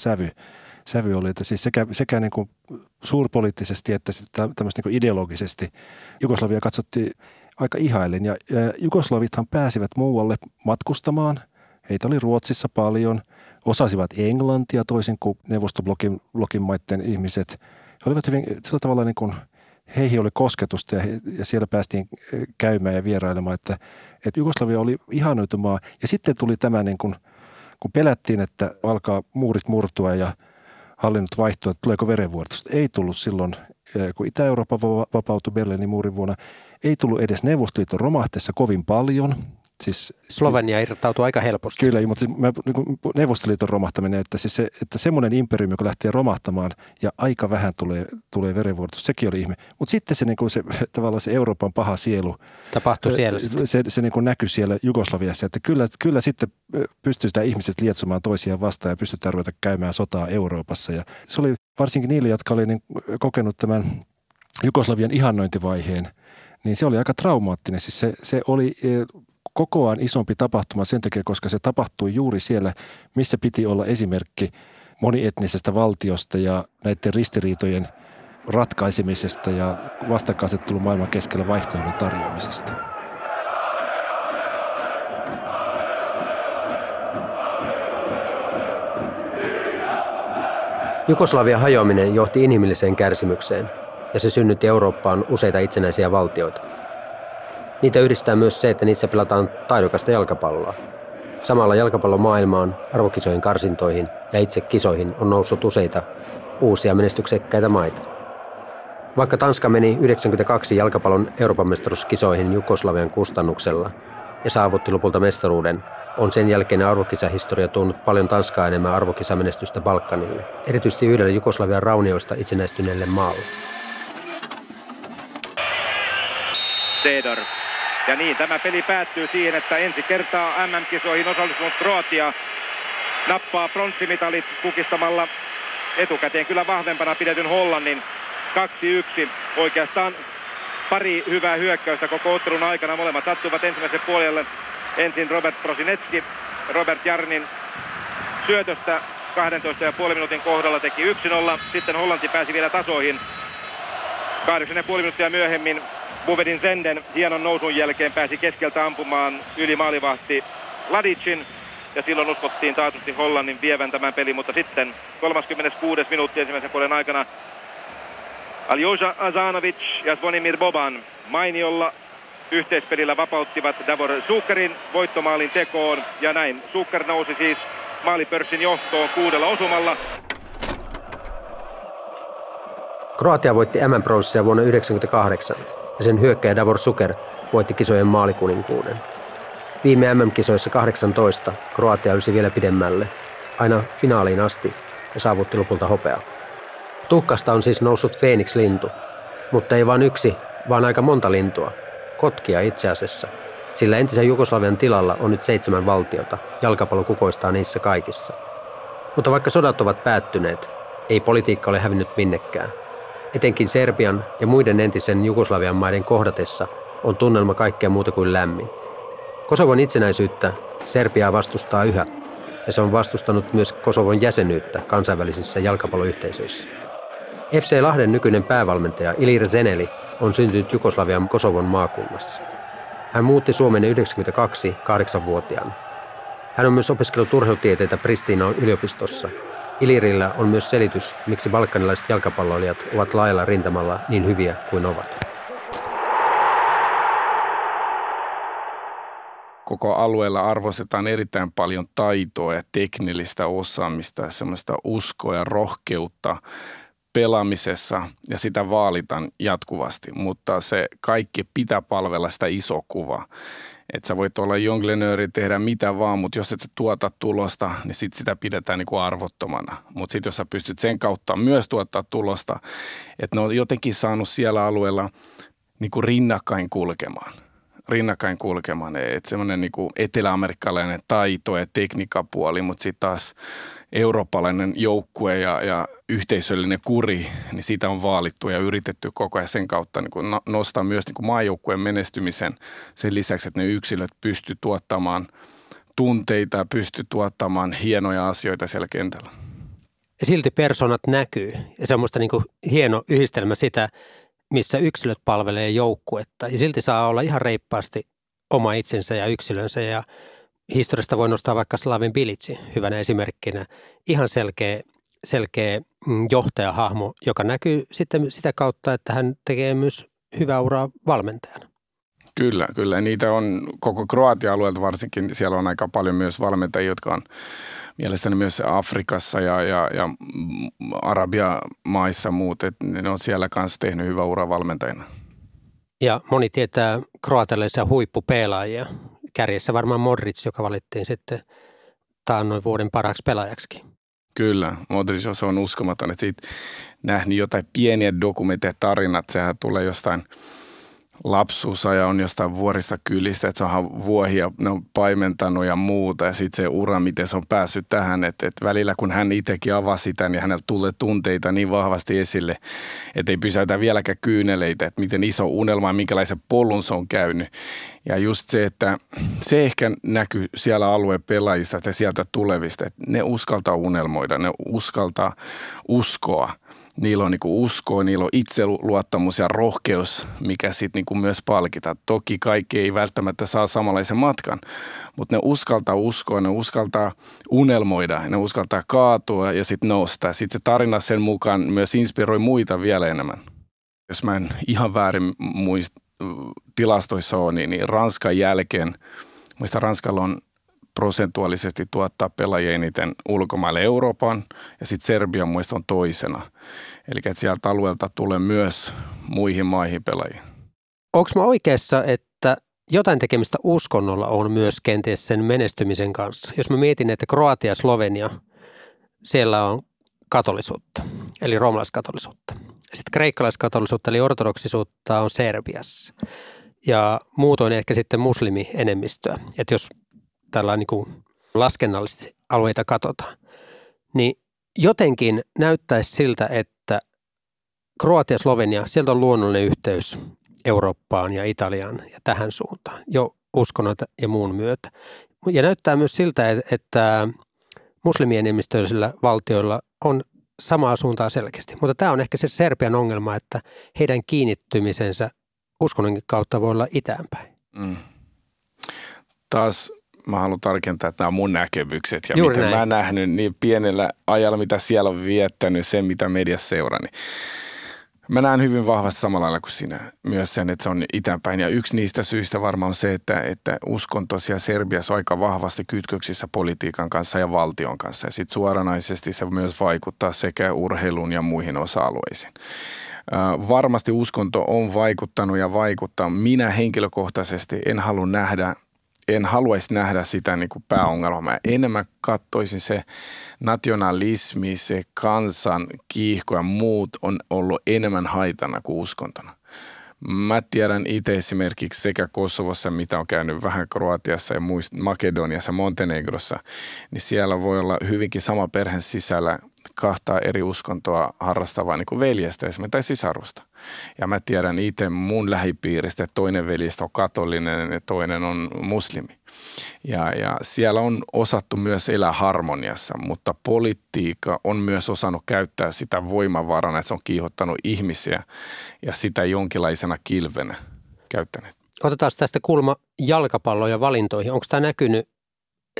sävy oli, että siis sekä niin kuin suurpoliittisesti että tämmöistä niin kuin ideologisesti Jugoslavia katsottiin aika ihaillen. Ja jugoslavithan pääsivät muualle matkustamaan. Heitä oli Ruotsissa paljon. Osasivat englantia toisin kuin neuvostoblokin maiden ihmiset. He olivat hyvin, sillä tavalla niin kuin heihin oli kosketusta ja siellä päästiin käymään ja vierailemaan, että Jugoslavia oli ihanoitu maa. Ja sitten tuli tämä, niin kun pelättiin, että alkaa muurit murtua ja hallinnot vaihtua, että tuleeko verenvuodosta. Ei tullut silloin, kun Itä-Eurooppa vapautui Berliinin muurin vuonna, ei tullut edes Neuvostoliiton romahteessa kovin paljon. Siis, Slovenia irtautuu aika helposti. Kyllä, mutta Neuvostoliiton romahtaminen, että, siis se, että semmoinen imperiumi, joka lähtee romahtamaan ja aika vähän tulee verenvuodotus, sekin oli ihme. Mutta sitten se Euroopan paha sielu tapahtui siellä. Se niin kuin näkyi siellä Jugoslaviassa, että kyllä sitten pystytään ihmiset lietsomaan toisiaan vastaan ja pystytään ruveta käymään sotaa Euroopassa. Ja se oli varsinkin niille, jotka oli niin kokenut tämän Jugoslavian ihannointivaiheen, niin se oli aika traumaattinen. Siis se oli kokoaan isompi tapahtuma sen takia, koska se tapahtui juuri siellä, missä piti olla esimerkki monietnisestä valtiosta ja näiden ristiriitojen ratkaisemisesta ja vastakkainasettelun maailman keskellä vaihtoehdon tarjoamisesta. Jugoslavian hajoaminen johti inhimilliseen kärsimykseen ja se synnytti Eurooppaan useita itsenäisiä valtioita. Niitä yhdistää myös se, että niissä pelataan taidokasta jalkapalloa. Samalla jalkapallomaailmaan, arvokisojen karsintoihin ja itse kisoihin on noussut useita uusia menestyksekkäitä maita. Vaikka Tanska meni 1992 jalkapallon Euroopan mestaruuskisoihin Jugoslavian kustannuksella ja saavutti lopulta mestaruuden, on sen jälkeen arvokisahistoria tuonut paljon Tanskaa enemmän arvokisamenestystä Balkanille, erityisesti yhdelle Jugoslavian raunioista itsenäistyneelle maalle. Cedor. Ja niin, tämä peli päättyy siihen, että ensi kertaa MM-kisoihin osallistunut Kroatia nappaa pronssimitalit kukistamalla etukäteen kyllä vahvempana pidetyn Hollannin 2-1. Oikeastaan pari hyvää hyökkäystä koko ottelun aikana. Molemmat sattuivat ensimmäisen puolelle. Ensin Robert Prosinecki Robert Jarnin syötöstä 12,5 minuutin kohdalla teki 1-0. Sitten Hollanti pääsi vielä tasoihin. 8,5 minuuttia myöhemmin Buvedin Zenden hienon nousun jälkeen pääsi keskeltä ampumaan yli maalivahti Ladicin. Ja silloin uskottiin taatusti Hollannin vievän tämän pelin, mutta sitten 36. minuutti ensimmäisen puolen aikana Aljoša Azanović ja Zvonimir Boban mainiolla yhteispelillä vapauttivat Davor Šukerin voittomaalin tekoon. Ja näin Šuker nousi siis maalipörssin johtoon 6 osumalla. Kroatia voitti MM-pronssia vuonna 1998 ja sen hyökkäjä Davor Šuker voitti kisojen maalikuninkuuden. Viime MM-kisoissa 18 Kroatia ylsi vielä pidemmälle, aina finaaliin asti, ja saavutti lopulta hopeaa. Tuhkasta on siis noussut Feeniks-lintu, mutta ei vain yksi, vaan aika monta lintua. Kotkia itse asiassa, sillä entisen Jugoslavian tilalla on nyt 7 valtiota, jalkapallo kukoistaa niissä kaikissa. Mutta vaikka sodat ovat päättyneet, ei politiikka ole hävinnyt minnekään. Etenkin Serbian ja muiden entisen Jugoslavian maiden kohdatessa on tunnelma kaikkea muuta kuin lämmin. Kosovon itsenäisyyttä Serbia vastustaa yhä, ja se on vastustanut myös Kosovon jäsenyyttä kansainvälisissä jalkapalloyhteisöissä. FC Lahden nykyinen päävalmentaja Ilir Zeneli on syntynyt Jugoslavian Kosovon maakunnassa. Hän muutti Suomeen 1992 8-vuotiaana. Hän on myös opiskellut urheilutieteitä Pristinan yliopistossa. Ilirillä on myös selitys, miksi balkanilaiset jalkapalloilijat ovat laajalla rintamalla niin hyviä kuin ovat. Koko alueella arvostetaan erittäin paljon taitoa ja teknillistä osaamista ja semmoista uskoa ja rohkeutta pelaamisessa ja sitä vaalitaan jatkuvasti, mutta se kaikki pitää palvella sitä isoa kuvaa. Että sä voit olla jonglööri, tehdä mitä vaan, mutta jos et sä tuota tulosta, niin sitten sitä pidetään niinku arvottomana. Mutta sitten jos sä pystyt sen kautta myös tuottaa tulosta, että ne on jotenkin saanut siellä alueella niinku rinnakkain kulkemaan. Että semmoinen niinku eteläamerikkalainen taito ja tekniikkapuoli, mutta sitten taas eurooppalainen joukkue ja yhteisöllinen kuri, niin siitä on vaalittu ja yritetty koko ajan sen kautta niinku nostaa myös niinku maajoukkueen menestymisen sen lisäksi, että ne yksilöt pystyy tuottamaan tunteita, pystyy tuottamaan hienoja asioita siellä kentällä. Ja silti persoonat näkyy ja se on musta niinku hieno yhdistelmä sitä, missä yksilöt palvelee joukkuetta ja silti saa olla ihan reippaasti oma itsensä ja yksilönsä ja historiasta voi nostaa vaikka Slaven Bilic hyvänä esimerkkinä. Ihan selkeä johtajahahmo, joka näkyy sitten sitä kautta, että hän tekee myös hyvää uraa valmentajana. Kyllä. Niitä on koko Kroatia-alueelta varsinkin. Siellä on aika paljon myös valmentajia, jotka on mielestäni myös Afrikassa ja Arabia-maissa muut. Et ne on siellä kanssa tehnyt hyvää uraa valmentajina. Ja moni tietää kroatialaisia huippupelaajia. Kärjessä varmaan Modric, joka valittiin sitten taannoin vuoden parhaaksi pelaajaksikin. Kyllä, Modric on uskomaton. Et siitä nähnyt jotain pieniä dokumentteja, tarinat. Sehän tulee jostain lapsuusaja on jostain vuorista kylistä, että se onhan vuohia, ne on paimentanut ja muuta ja sitten se ura, miten se on päässyt tähän, että välillä kun hän itsekin avaa sitä, niin hänellä tulee tunteita niin vahvasti esille, että ei pysäytä vieläkään kyyneleitä, että miten iso unelma ja minkälaisen polun se on käynyt. Ja just se, että se ehkä näkyy siellä alueen pelaajista ja sieltä tulevista, että ne uskaltaa unelmoida, ne uskaltaa uskoa. Niillä on niinku uskoa, niillä on itseluottamus ja rohkeus, mikä sitten niinku myös palkitaan. Toki kaikki ei välttämättä saa samanlaisen matkan, mutta ne uskaltaa uskoa, ne uskaltaa unelmoida, ne uskaltaa kaatua ja sitten nousta. Sitten se tarina sen mukaan myös inspiroi muita vielä enemmän. Jos mä en ihan väärin tilastoissa ole, niin Ranskan jälkeen, muista Ranskalla on prosentuaalisesti tuottaa pelaajia eniten ulkomaille Euroopan ja sitten Serbia muista on toisena. Eli että sieltä alueelta tulee myös muihin maihin pelaajia. Onko mä oikeassa, että jotain tekemistä uskonnolla on myös kenties sen menestymisen kanssa? Jos mä mietin, että Kroatia ja Slovenia, siellä on katolisuutta, eli roomalaiskatolisuutta. Sitten kreikkalaiskatolisuutta, eli ortodoksisuutta on Serbiassa. Ja muutoin ehkä sitten muslimienemmistöä. Että jos tällä niin kuin laskennallisesti alueita katsotaan, niin jotenkin näyttäisi siltä, että Kroatia ja Slovenia, sieltä on luonnollinen yhteys Eurooppaan ja Italiaan ja tähän suuntaan, jo uskonnon ja muun myötä. Ja näyttää myös siltä, että muslimienemmistöisillä valtioilla on samaa suuntaa selkeästi. Mutta tämä on ehkä se Serbian ongelma, että heidän kiinnittymisensä uskonnon kautta voi olla itäänpäin. Mm. Taas mä haluan tarkentaa, että nämä on mun näkemykset ja juuri miten näin. Mä nähnyt niin pienellä ajalla, mitä siellä on viettänyt, sen mitä mediassa seurani. Mä näen hyvin vahvasti samalla lailla kuin sinä myös sen, että se on itäänpäin. Ja yksi niistä syistä varmaan on se, että uskonto siellä Serbiassa on aika vahvasti kytköksissä politiikan kanssa ja valtion kanssa. Ja sitten suoranaisesti se myös vaikuttaa sekä urheiluun ja muihin osa-alueisiin. Varmasti uskonto on vaikuttanut ja vaikuttaa. Minä henkilökohtaisesti en haluaisi nähdä sitä niin kuin pääongelmaa. Enemmän katsoisin se nationalismi, se kansan kiihko ja muut on ollut enemmän haitana kuin uskontona. Mä tiedän itse esimerkiksi sekä Kosovossa, mitä on käynyt vähän Kroatiassa ja Makedoniassa ja Montenegrossa, niin siellä voi olla hyvinkin sama perheen sisällä kahtaa eri uskontoa harrastavaa niin kuin veljestä esimerkiksi tai sisarusta. Ja mä tiedän itse mun lähipiiristä, että toinen veljestä on katolinen ja toinen on muslimi. Ja siellä on osattu myös elää harmoniassa, mutta politiikka on myös osannut käyttää sitä voimavarana, että se on kiihottanut ihmisiä ja sitä jonkinlaisena kilvenä käyttänyt. Otetaan tästä kulma jalkapalloon ja valintoihin. Onko tämä näkynyt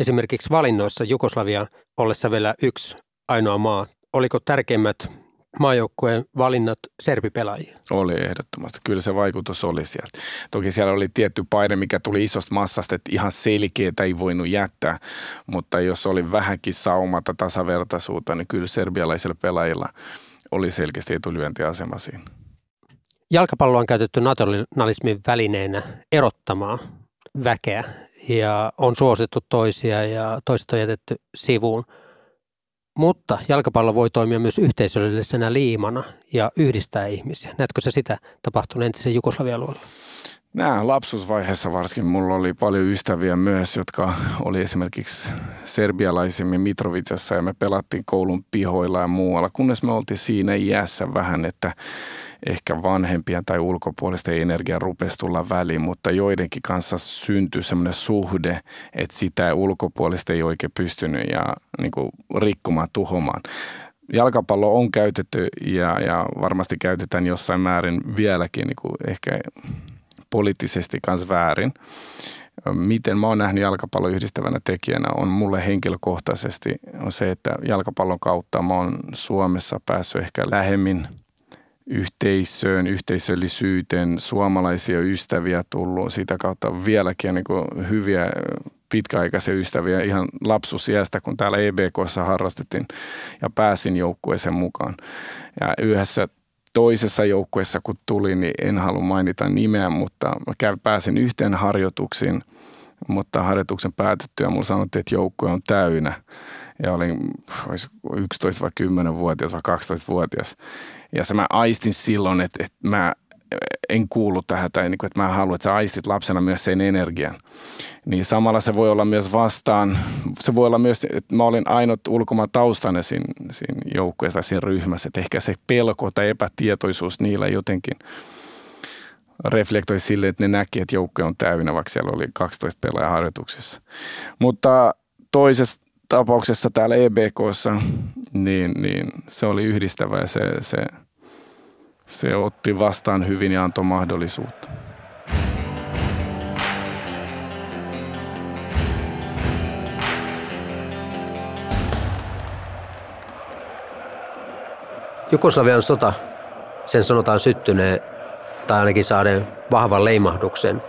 esimerkiksi valinnoissa Jugoslavia ollessa vielä yksi ainoa maa? Oliko tärkeimmät maajoukkueen valinnat serbipelaajia? Oli ehdottomasti. Kyllä se vaikutus oli sieltä. Toki siellä oli tietty paine, mikä tuli isosta massasta, että ihan selkeätä ei voinut jättää, mutta jos oli vähänkin saumata tasavertaisuutta, niin kyllä serbialaisilla pelaajilla oli selkeästi etulyöntiasema siinä. Jalkapallo on käytetty nationalismin välineenä erottamaan väkeä ja on suosittu toisia ja toiset on jätetty sivuun. Mutta jalkapallo voi toimia myös yhteisöllisenä liimana ja yhdistää ihmisiä. Näetkö se sitä tapahtuneen entisen Jugoslavia-alueella? Nää lapsuusvaiheessa varsinkin mulla oli paljon ystäviä myös, jotka oli esimerkiksi serbialaisemmin Mitrovicassa ja me pelattiin koulun pihoilla ja muualla, kunnes me oltiin siinä iässä vähän, että ehkä vanhempien tai ulkopuolisten energia rupesi tulla väliin, mutta joidenkin kanssa syntyi semmoinen suhde, että sitä ulkopuolista ei oikein pystynyt ja niin kuin rikkumaan, tuhomaan. Jalkapallo on käytetty ja varmasti käytetään jossain määrin vieläkin niin kuin ehkä poliittisesti kanssa väärin. Miten mä oon nähnyt jalkapallon yhdistävänä tekijänä on mulle henkilökohtaisesti on se, että jalkapallon kautta mä oon Suomessa päässyt ehkä lähemmin yhteisöön, yhteisöllisyyteen, suomalaisia ystäviä tullut sitä kautta vieläkin niin kuin hyviä pitkäaikaisia ystäviä ihan lapsuusiästä, kun täällä EBK:ssa harrastettiin ja pääsin joukkueeseen mukaan. Ja yhdessä toisessa joukkueessa kun tulin, niin en halua mainita nimeä, mutta pääsin yhteen harjoituksiin, mutta harjoituksen päätyttyä mulla sanottiin, että joukkue on täynnä. Ja olin 11 vai 10-vuotias vai 12-vuotias. Ja mä aistin silloin, että mä en kuulu tähän tai niin kuin, että mä haluan, että sä aistit lapsena myös sen energian. Niin samalla se voi olla myös vastaan, se voi olla myös, että mä olin ainut ulkomaan taustainen siinä joukkueessa tai siinä ryhmässä, että ehkä se pelko tai epätietoisuus niillä jotenkin reflektoi sille, että ne näki, että joukkue on täynnä, vaikka siellä oli 12 pelaajaa harjoituksessa. Mutta toisessa tapauksessa täällä EBK:ssa, niin se oli yhdistävä ja se otti vastaan hyvin ja antoi mahdollisuutta. Jugoslavian sota, sen sanotaan syttyneen tai ainakin saaneen vahvan leimahduksen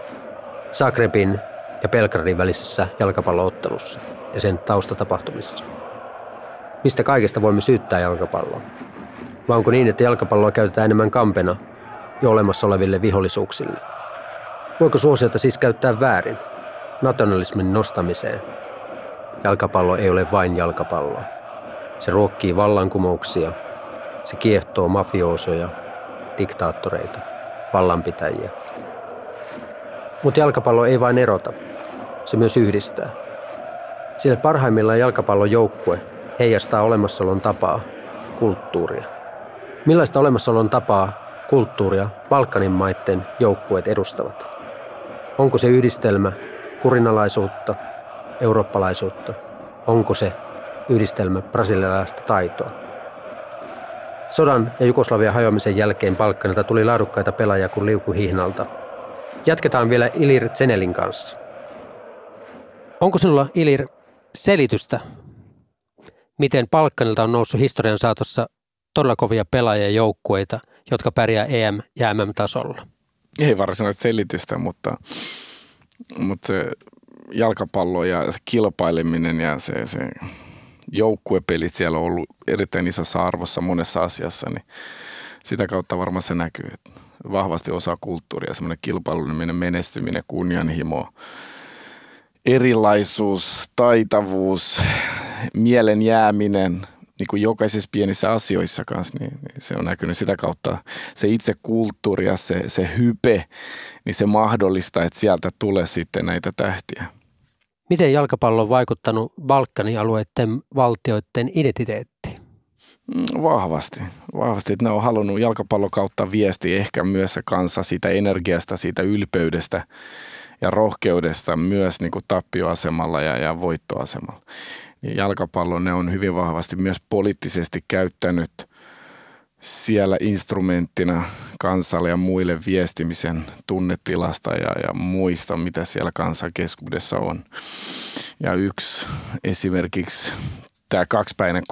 Zagrebin ja Belgradin välisessä jalkapalloottelussa ja sen taustatapahtumissa. Mistä kaikesta voimme syyttää jalkapalloa? Vai onko niin, että jalkapalloa käytetään enemmän kampena jo olemassa oleville vihollisuuksille? Voiko suosiota siis käyttää väärin, nationalismin nostamiseen? Jalkapallo ei ole vain jalkapalloa. Se ruokkii vallankumouksia. Se kiehtoo mafioosoja, diktaattoreita, vallanpitäjiä. Mutta jalkapallo ei vain erota. Se myös yhdistää. Sillä parhaimmillaan jalkapallon joukkue heijastaa olemassaolon tapaa, kulttuuria. Millaista olemassaolon tapaa, kulttuuria Balkanin maiden joukkueet edustavat? Onko se yhdistelmä kurinalaisuutta, eurooppalaisuutta? Onko se yhdistelmä brasilialaista taitoa? Sodan ja Jugoslavian hajoamisen jälkeen Balkanilta tuli laadukkaita pelaajia kuin liukuhihnalta. Jatketaan vielä Ilir Zenelin kanssa. Onko sinulla, Ilir, selitystä, miten Balkanilta on noussut historian saatossa todella kovia pelaajajoukkueita, jotka pärjää EM- ja MM-tasolla? Ei varsinaista selitystä, mutta se jalkapallo ja se kilpaileminen ja se joukkuepelit siellä on ollut erittäin isossa arvossa monessa asiassa, niin sitä kautta varmaan se näkyy. Että vahvasti osa kulttuuria, semmoinen kilpailullinen menestyminen, kunnianhimo, erilaisuus, taitavuus, mielen jääminen, niin kuin jokaisissa pienissä asioissa kanssa, niin se on näkynyt sitä kautta. Se itse kulttuuri ja se hype, niin se mahdollistaa, että sieltä tulee sitten näitä tähtiä. Miten jalkapallo on vaikuttanut Balkanin alueiden valtioiden identiteettiin? Vahvasti. Että ne on halunnut jalkapallon kautta viestiä ehkä myös se kansa siitä energiasta, siitä ylpeydestä ja rohkeudesta myös niin kuin tappioasemalla ja voittoasemalla. Jalkapallo ne on hyvin vahvasti myös poliittisesti käyttänyt siellä instrumenttina kansalle ja muille viestimisen tunnetilasta ja muista, mitä siellä kansakeskuudessa on. Ja yksi esimerkiksi tämä kaksipäinen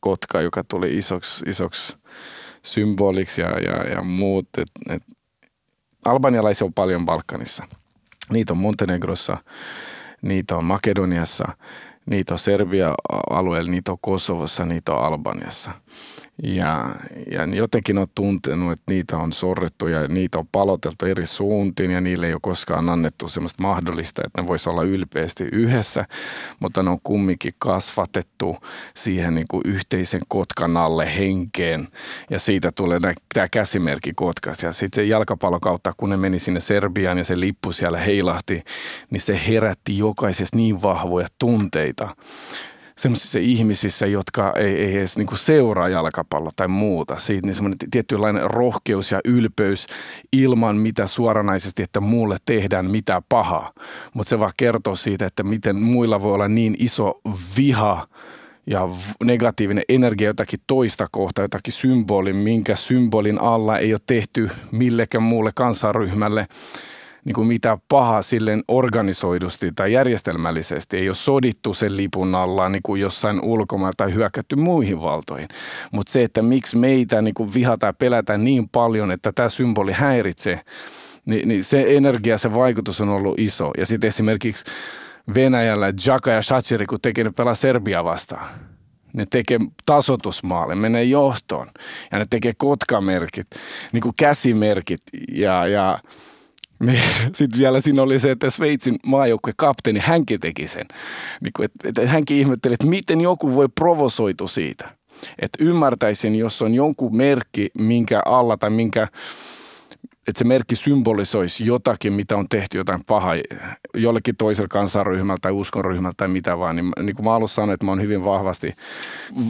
kotka, joka tuli isoksi symboliksi ja muut. Et albanialaisia on paljon Balkanissa. Niitä on Montenegrossa, niitä on Makedoniassa, niitä on Serbia-alueella, niitä on Kosovossa, niitä on Albaniassa. Ja jotenkin on tuntenut, että niitä on sorrettu ja niitä on paloteltu eri suuntiin ja niille ei ole koskaan annettu sellaista mahdollista, että ne voisi olla ylpeästi yhdessä, mutta ne on kumminkin kasvatettu siihen niin kuin yhteisen kotkan alle henkeen ja siitä tulee tämä käsimerkki kotkasta. Ja sitten se jalkapallon kautta, kun ne meni sinne Serbiaan ja se lippu siellä heilahti, niin se herätti jokaisessa niin vahvoja tunteita. Sellaisissa ihmisissä, jotka ei edes niin kuin seuraa jalkapalloa tai muuta. Siitä niin semmoinen tietynlainen rohkeus ja ylpeys ilman mitä suoranaisesti, että muulle tehdään mitään pahaa. Mutta se vaan kertoo siitä, että miten muilla voi olla niin iso viha ja negatiivinen energia jotakin toista kohtaa, jotakin symbolin, minkä symbolin alla ei ole tehty millekään muulle kansanryhmälle. Niin kuin mitä pahaa silleen organisoidusti tai järjestelmällisesti. Ei ole sodittu sen lipun alla niin kuin jossain ulkomailla tai hyökätty muihin valtoihin. Mutta se, että miksi meitä niin kuin vihataan ja pelätään niin paljon, että tämä symboli häiritsee, niin se energia, se vaikutus on ollut iso. Ja sitten esimerkiksi Venäjällä Džaka ja Šačiri, kun tekee, ne pelaa Serbia vastaan. Ne tekee tasoitusmaalle, menee johtoon. Ja ne tekee kotkamerkit, niin kuin käsimerkit ja sitten vielä siinä oli se, että Sveitsin maajoukkuekapteeni, hänkin teki sen. Hänkin ihmetteli, että miten joku voi provosoitua siitä. Että ymmärtäisin, jos on jonkun merkki, minkä alla tai minkä, että se merkki symbolisoisi jotakin, mitä on tehty jotain pahaa jollekin toisella kansanryhmällä tai uskonryhmällä tai mitä vaan. Niin kuin mä alussa sanoin, että mä oon hyvin vahvasti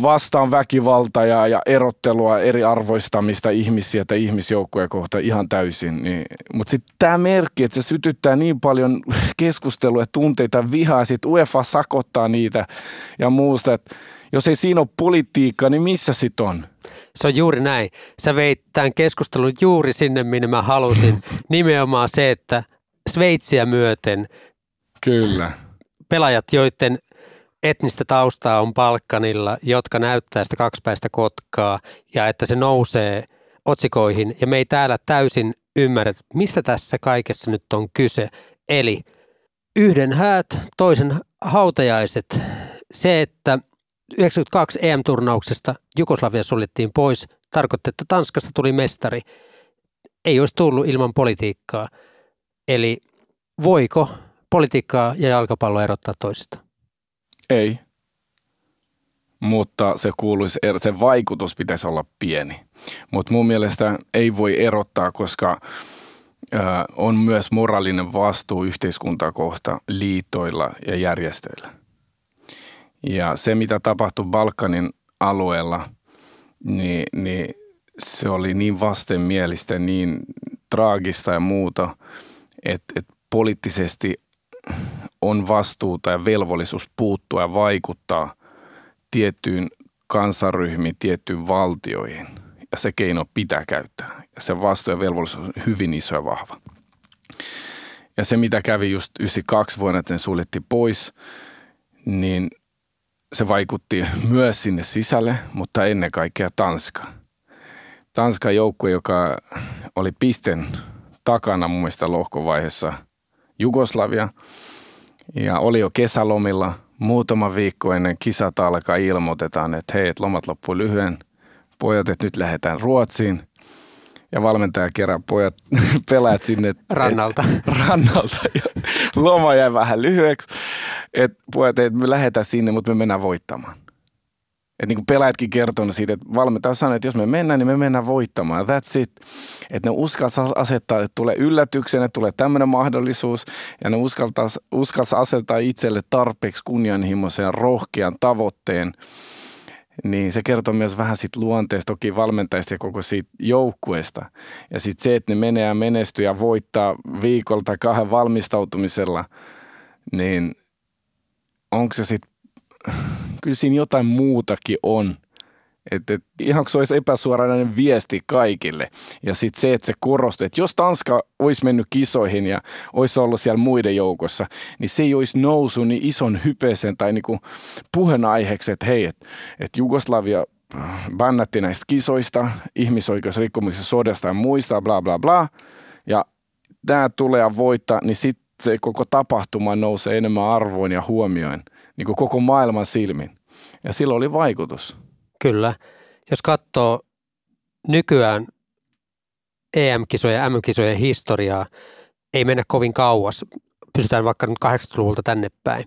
vastaan väkivaltaa ja erottelua eri arvoistamista ihmisiä tai ihmisjoukkoja kohtaan ihan täysin. Niin. Mutta sitten tämä merkki, että se sytyttää niin paljon keskustelua ja tunteita, vihaa, sitten UEFA sakottaa niitä ja muusta, että jos ei siinä ole politiikkaa, niin missä sit on? Se on juuri näin. Sä veit tämän keskustelun juuri sinne, minne mä halusin. Nimenomaan se, että Sveitsiä myöten kyllä pelaajat, joiden etnistä taustaa on Balkanilla, jotka näyttää sitä kaksipäistä kotkaa ja että se nousee otsikoihin. Ja me ei täällä täysin ymmärrä, mistä tässä kaikessa nyt on kyse. Eli yhden häät, toisen hautajaiset. Se, että 92 EM-turnauksesta Jugoslavia suljettiin pois, tarkoitti, että Tanskasta tuli mestari. Ei olisi tullut ilman politiikkaa. Eli voiko politiikkaa ja jalkapalloa erottaa toisista? Ei, mutta se vaikutus pitäisi olla pieni. Mutta mun mielestä ei voi erottaa, koska on myös moraalinen vastuu yhteiskuntaa kohtaan liitoilla ja järjestöillä. Ja se, mitä tapahtui Balkanin alueella, niin se oli niin vastenmielistä, niin traagista ja muuta, että poliittisesti on vastuuta ja velvollisuus puuttua ja vaikuttaa tiettyyn kansanryhmiin, tiettyyn valtioihin. Ja se keino pitää käyttää. Ja se vastuu ja velvollisuus on hyvin iso ja vahva. Ja se, mitä kävi just 92 vuonna, että sen suljettiin pois, niin se vaikutti myös sinne sisälle, mutta ennen kaikkea Tanska. Tanskan joukkue, joka oli pisten takana mun mielestä lohkovaiheessa Jugoslavia ja oli jo kesälomilla. Muutama viikko ennen kisat alkaa ilmoitetaan, että hei, et lomat loppuu lyhyen. Pojat, että nyt lähdetään Ruotsiin. Ja valmentaja kerää pojat, pelaat sinne. Rannalta. Ja loma jäi vähän lyhyeksi. Että pojat, että me lähdetään sinne, mutta me mennään voittamaan. Että niin kuin pelaajatkin kertoo siitä, että valmentaja sanoi, että jos me mennään, niin me mennään voittamaan. That's it. Että ne uskaltaa asettaa, että tulee yllätyksenä, että tulee tämmöinen mahdollisuus. Ja ne uskaltaa asettaa itselle tarpeeksi kunnianhimoisen rohkean tavoitteen. Niin se kertoo myös vähän sit luonteesta, toki valmentajista ja koko siitä joukkueesta. Ja sitten se, että ne menee ja menestyy ja voittaa viikolla tai kahden valmistautumisella, niin onko se sitten... Kyllä siinä jotain muutakin on. Että ihan kun se olisi epäsuoranainen viesti kaikille. Ja sitten se, että se korostuu, että jos Tanska olisi mennyt kisoihin ja olisi ollut siellä muiden joukossa, niin se ei olisi noussut niin ison hypeisen tai niinku puheenaiheeksi, että hei, että Jugoslavia bannatti näistä kisoista, ihmisoikeusrikkomuksista, sodasta ja muista, bla bla bla. Ja tämä tulee ja voittaa, niin sitten se koko tapahtuma nousee enemmän arvoin ja huomioin. Niin kuin koko maailman silmin. Ja sillä oli vaikutus. Kyllä. Jos katsoo nykyään EM-kisoja ja MM-kisojen historiaa, ei mennä kovin kauas. Pysytään vaikka nyt 80-luvulta tänne päin.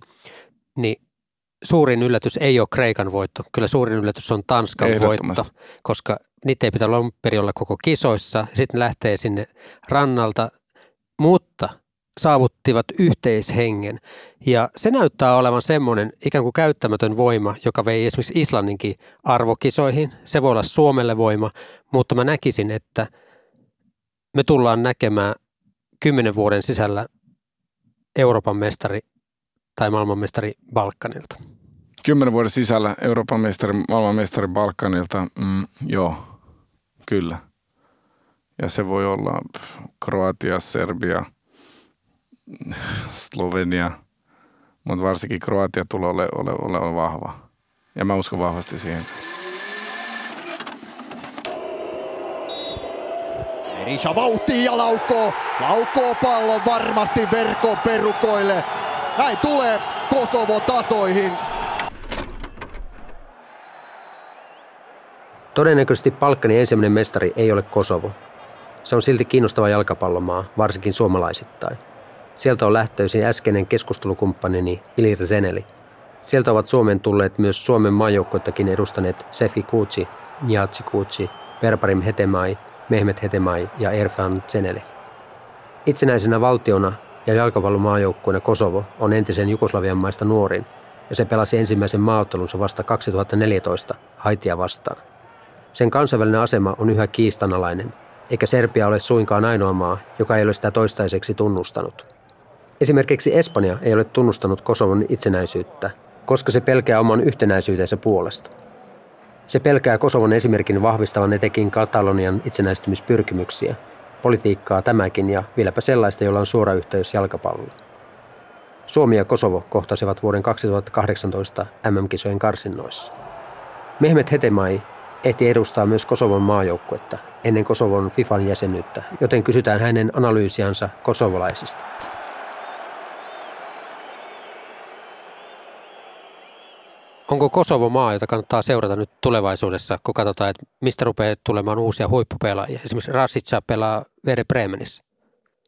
Niin suurin yllätys ei ole Kreikan voitto. Kyllä suurin yllätys on Tanskan voitto, koska niitä ei pitää lomperiolla koko kisoissa. Sitten lähtee sinne rannalta, mutta saavuttivat yhteishengen. Ja se näyttää olevan semmoinen ikään kuin käyttämätön voima, joka vei esimerkiksi Islanninkin arvokisoihin. Se voi olla Suomelle voima, mutta mä näkisin, että me tullaan näkemään 10 vuoden sisällä Euroopan mestari tai maailmanmestari Balkanilta. 10 vuoden sisällä Euroopan mestari, maailmanmestari Balkanilta, joo, kyllä. Ja se voi olla Kroatia, Serbia, Slovenia, mutta varsinkin Kroatia tulee ole vahva. Ja mä uskon vahvasti siihen. Berisha vauhtii ja laukoo pallon varmasti verkon perukoille. Näin tulee Kosovo tasoihin. Todennäköisesti Balkanin ensimmäinen mestari ei ole Kosovo. Se on silti kiinnostava jalkapallomaa, varsinkin suomalaisittain. Sieltä on lähtöisin äskeinen keskustelukumppanini Ilir Zeneli. Sieltä ovat Suomeen tulleet myös Suomen maajoukkoittakin edustaneet Sefi Kuutsi, Niatsi Kuutsi, Berbarim Hetemai, Mehmet Hetemai ja Erfan Zeneli. Itsenäisenä valtiona ja jalkapallomaajoukkueena Kosovo on entisen Jugoslavian maista nuorin ja se pelasi ensimmäisen maaottelunsa vasta 2014 Haitia vastaan. Sen kansainvälinen asema on yhä kiistanalainen, eikä Serbia ole suinkaan ainoa maa, joka ei ole sitä toistaiseksi tunnustanut. Esimerkiksi Espanja ei ole tunnustanut Kosovon itsenäisyyttä, koska se pelkää oman yhtenäisyytensä puolesta. Se pelkää Kosovon esimerkin vahvistavan etenkin Katalonian itsenäistymispyrkimyksiä. Politiikkaa tämäkin ja vieläpä sellaista, jolla on suora yhteys jalkapalloon. Suomi ja Kosovo kohtasivat vuoden 2018 MM-kisojen karsinnoissa. Mehmet Hetemai ehti edustaa myös Kosovon maajoukkuetta ennen Kosovon FIFAn jäsenyyttä, joten kysytään hänen analyysiansa kosovolaisista. Onko Kosovo maa, jota kannattaa seurata nyt tulevaisuudessa, kun katsotaan, että mistä rupeaa tulemaan uusia huippupelaajia? Esimerkiksi Rasica pelaa Werder Bremenissä.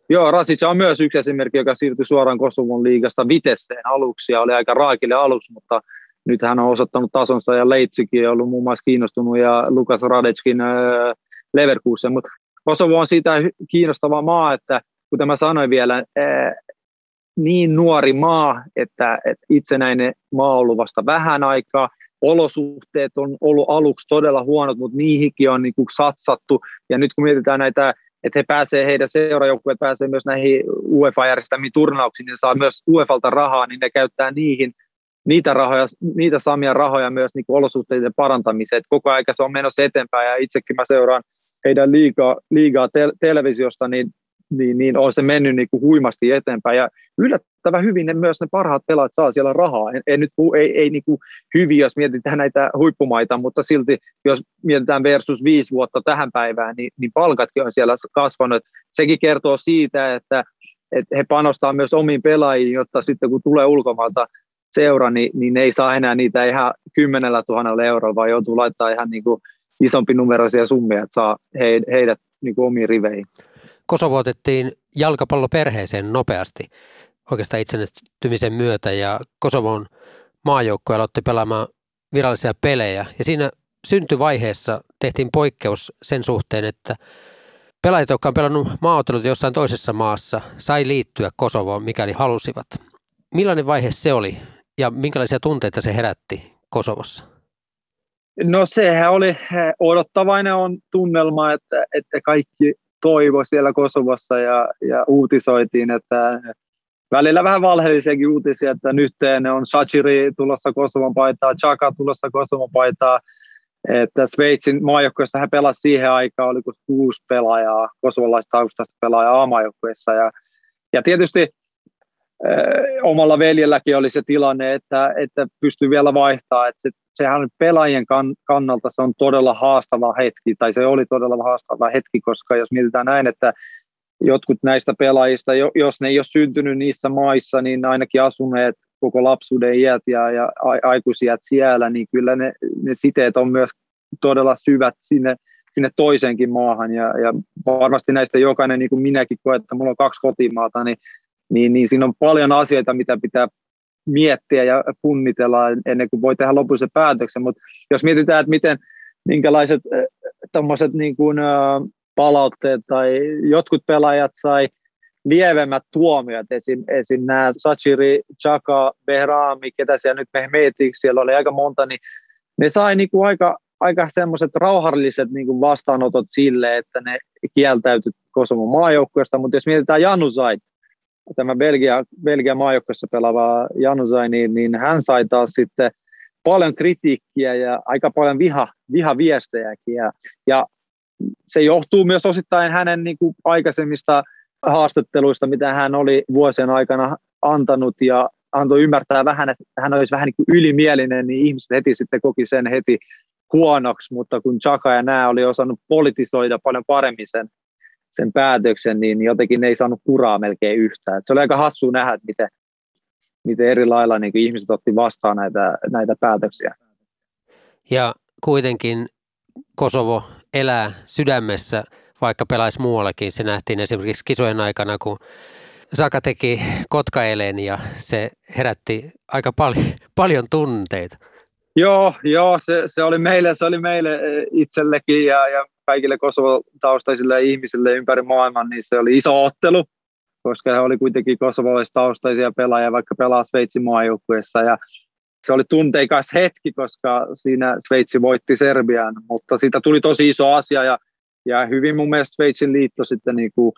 Joo, Rasica on myös yksi esimerkki, joka siirtyi suoraan Kosovon liigasta Vitesseen aluksi ja oli aika raakille aluksi, mutta nyt hän on osoittanut tasonsa ja Leipzigkin on ollut muun muassa kiinnostunut ja Lukas Radeckin Leverkusen. Mutta Kosovo on siitä kiinnostava maa, että kuten mä sanoin vielä, niin nuori maa, että itsenäinen maa on ollut vasta vähän aikaa. Olosuhteet on ollut aluksi todella huonot, mutta niihinkin on niin kuin satsattu. Ja nyt kun mietitään näitä, että heidän seurajoukkueet pääsee myös näihin UEFA-järjestämiin turnauksiin, niin saa myös UEFalta rahaa, niin ne käyttää niitä samia rahoja myös niin kuin olosuhteiden parantamiseen. Et koko ajan se on menossa eteenpäin ja itsekin mä seuraan heidän liigaa televisiosta, niin on se mennyt niin kuin huimasti eteenpäin. Ja yllättävän hyvin ne parhaat pelaat saa siellä rahaa. En nyt puhu, ei niin kuin hyvin, jos mietitään näitä huippumaita, mutta silti, jos mietitään versus 5 vuotta tähän päivään, niin palkatkin on siellä kasvanut. Sekin kertoo siitä, että he panostaa myös omiin pelaajiin, jotta sitten kun tulee ulkomailta seura, niin ei saa enää niitä ihan 10 000 €, vaan joutuu laittaa ihan niin kuin isompi numeroisia summia, että saa heidät niin kuin omiin riveihin. Kosovo otettiin jalkapalloperheeseen nopeasti oikeastaan itsenäistymisen myötä ja Kosovon maajoukkue aloitti pelaamaan virallisia pelejä ja siinä syntyvaiheessa tehtiin poikkeus sen suhteen, että pelaajat, jotka on pelannut maaottelut jossain toisessa maassa, sai liittyä Kosovoon mikäli halusivat. Millainen vaihe se oli ja minkälaisia tunteita se herätti Kosovossa? No sehän oli odottavainen on tunnelma, että kaikki toivo siellä Kosovossa ja uutisoitiin, että välillä vähän valheellisiakin uutisia, että nyt on Shaqiri tulossa Kosovon paitaa, Xhaka tulossa Kosovon paitaa, että Sveitsin maajoukkueessa hän pelasi siihen aikaan, oliko 6 pelaajaa, kosovolaistaustasta pelaajaa A-maajoukkueessa ja tietysti omalla veljelläkin oli se tilanne, että pystyy vielä vaihtamaan, että sehän pelaajien kannalta se on todella haastava hetki, tai se oli todella haastava hetki, koska jos mietitään näin, että jotkut näistä pelaajista, jos ne ei ole syntynyt niissä maissa, niin ainakin asuneet koko lapsuuden iät ja aikuisiät siellä, niin kyllä ne siteet on myös todella syvät sinne toiseenkin maahan, ja varmasti näistä jokainen, niin kuin minäkin koen, että mulla on 2 kotimaata, niin siinä on paljon asioita, mitä pitää miettiä ja punnitella ennen kuin voi tehdä lopullisen päätöksen, mutta jos mietitään, että minkälaiset tommoset niin kuin palautteet tai jotkut pelaajat sai lievemmät tuomiot, esim. Nämä Shaqiri, Xhaka, Behrami, ketä siellä nyt Mehmetiksi, siellä oli aika monta, niin ne sai niin kuin aika semmoiset rauhalliset niin kuin vastaanotot sille, että ne kieltäytyi Kosovon maajoukkueesta, mutta jos mietitään Januzaj, tämä Belgian maajoukkueessa pelaava Januzaj, niin hän sai taas sitten paljon kritiikkiä ja aika paljon vihaviestejäkin. Ja se johtuu myös osittain hänen niin kuin aikaisemmista haastatteluista, mitä hän oli vuosien aikana antanut ja antoi ymmärtää vähän, että hän olisi vähän niin kuin ylimielinen, niin ihmiset heti sitten koki sen heti huonoksi, mutta kun Xhaka ja nämä oli osannut politisoida paljon paremmin sen päätöksen, niin jotenkin ne ei saanut kuraa melkein yhtään. Et se oli aika hassua nähdä, että miten eri lailla niin kuin ihmiset otti vastaan näitä päätöksiä. Ja kuitenkin Kosovo elää sydämessä, vaikka pelaisi muuallakin. Se nähtiin esimerkiksi kisojen aikana, kun Xhaka teki Kotka-elen ja se herätti aika paljon tunteita. Joo, se oli meille itsellekin ja kaikille kosovotaustaisille ihmisille ympäri maailman, niin se oli iso ottelu, koska he oli kuitenkin kosovolais-taustaisia pelaajia, vaikka pelaa Sveitsin maajoukkueessa. Ja se oli tunteikas hetki, koska siinä Sveitsi voitti Serbian, mutta siitä tuli tosi iso asia ja hyvin mun mielestä Sveitsin liitto sitten niin kuin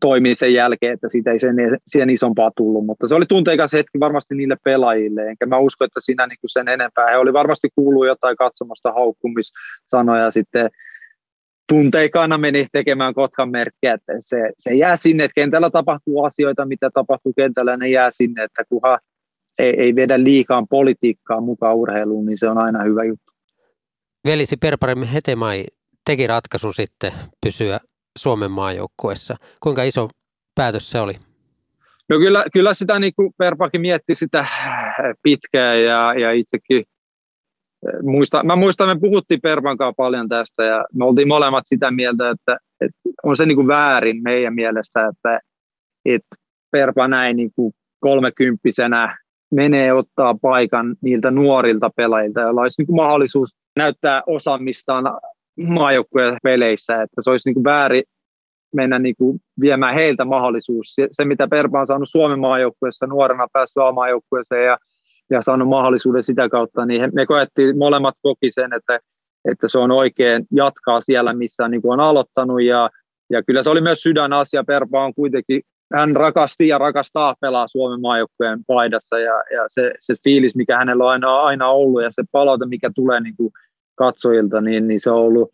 toimii sen jälkeen, että siitä ei sen isompaa tullut, mutta se oli tunteikas hetki varmasti niille pelaajille, enkä mä usko, että siinä niin kuin sen enempää. He oli varmasti kuullut jotain katsomasta haukkumissanoja sitten tunteikana meni tekemään Kotkan merkkiä, että se jää sinne, että kentällä tapahtuu asioita, mitä tapahtuu kentällä, ne jää sinne, että kunhan ei vedä liikaa politiikkaa mukaan urheiluun, niin se on aina hyvä juttu. Velisi Perparem Hetemai teki ratkaisun sitten pysyä Suomen maajoukkueessa. Kuinka iso päätös se oli? No kyllä sitä niin kuin Perpakin mietti sitä pitkään ja itsekin Mä muistan, me puhuttiin Permankaan paljon tästä ja me oltiin molemmat sitä mieltä, että on se niin kuin väärin meidän mielestä, että Perpa näin niin kuin 30-vuotiaana menee ottaa paikan niiltä nuorilta pelaajilta, joilla olisi niin kuin mahdollisuus näyttää osaamistaan maajoukkueen peleissä, että se olisi niin kuin väärin mennä niin kuin viemään heiltä mahdollisuus. Se, mitä Perpa on saanut Suomen maajoukkueessa, nuorena päässyt A-maajoukkueeseen ja saanut mahdollisuuden sitä kautta, niin me koettiin, molemmat koki sen, että se on oikein jatkaa siellä, missä niin kuin on aloittanut. Ja kyllä se oli myös sydänasia. Perpa on kuitenkin, hän rakasti ja rakastaa pelaa Suomen maajoukkueen paidassa. Ja se fiilis, mikä hänellä on aina ollut ja se palaute, mikä tulee niin kuin katsojilta, niin se on ollut.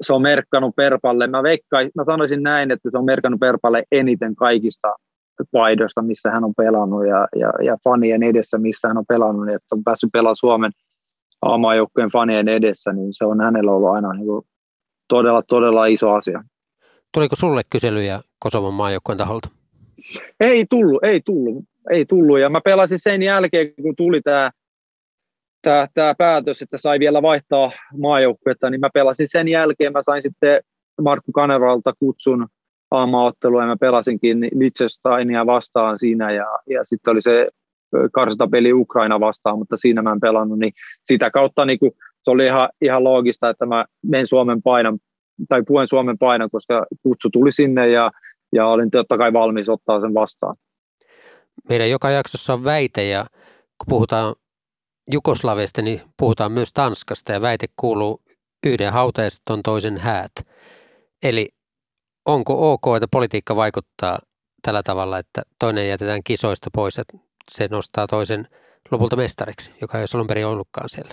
Se on merkannut Perpalle. Mä sanoisin näin, että se on merkannut Perpalle eniten kaikista paidoista, missä hän on pelannut ja fanien edessä, missä hän on pelannut. Että on päässyt pelaamaan Suomen A-maajoukkueen fanien edessä, niin se on hänellä ollut aina niin kuin todella, todella iso asia. Tuliko sulle kyselyjä Kosovon maajoukkueen taholta? Ei tullut. Ja mä pelasin sen jälkeen, kun tuli tämä päätös, että sai vielä vaihtaa maajoukkuetta, niin mä pelasin sen jälkeen. Mä sain sitten Markku Kanervalta kutsun A-maaotteluun ja mä pelasinkin Liechtensteinia vastaan siinä ja sitten oli se karsintapeli Ukraina vastaan, mutta siinä mä en pelannut. Niin sitä kautta niin kun, se oli ihan loogista, että mä menen Suomen painan tai puen Suomen painan, koska kutsu tuli sinne ja olin totta kai valmis ottaa sen vastaan. Meidän joka jaksossa on väite ja kun puhutaan Jugoslaviasta, niin puhutaan myös Tanskasta ja väite kuuluu yhden hautajaiset on toisen häät. Eli onko ok, että politiikka vaikuttaa tällä tavalla, että toinen jätetään kisoista pois, että se nostaa toisen lopulta mestariksi, joka ei ole alun perin ollutkaan siellä?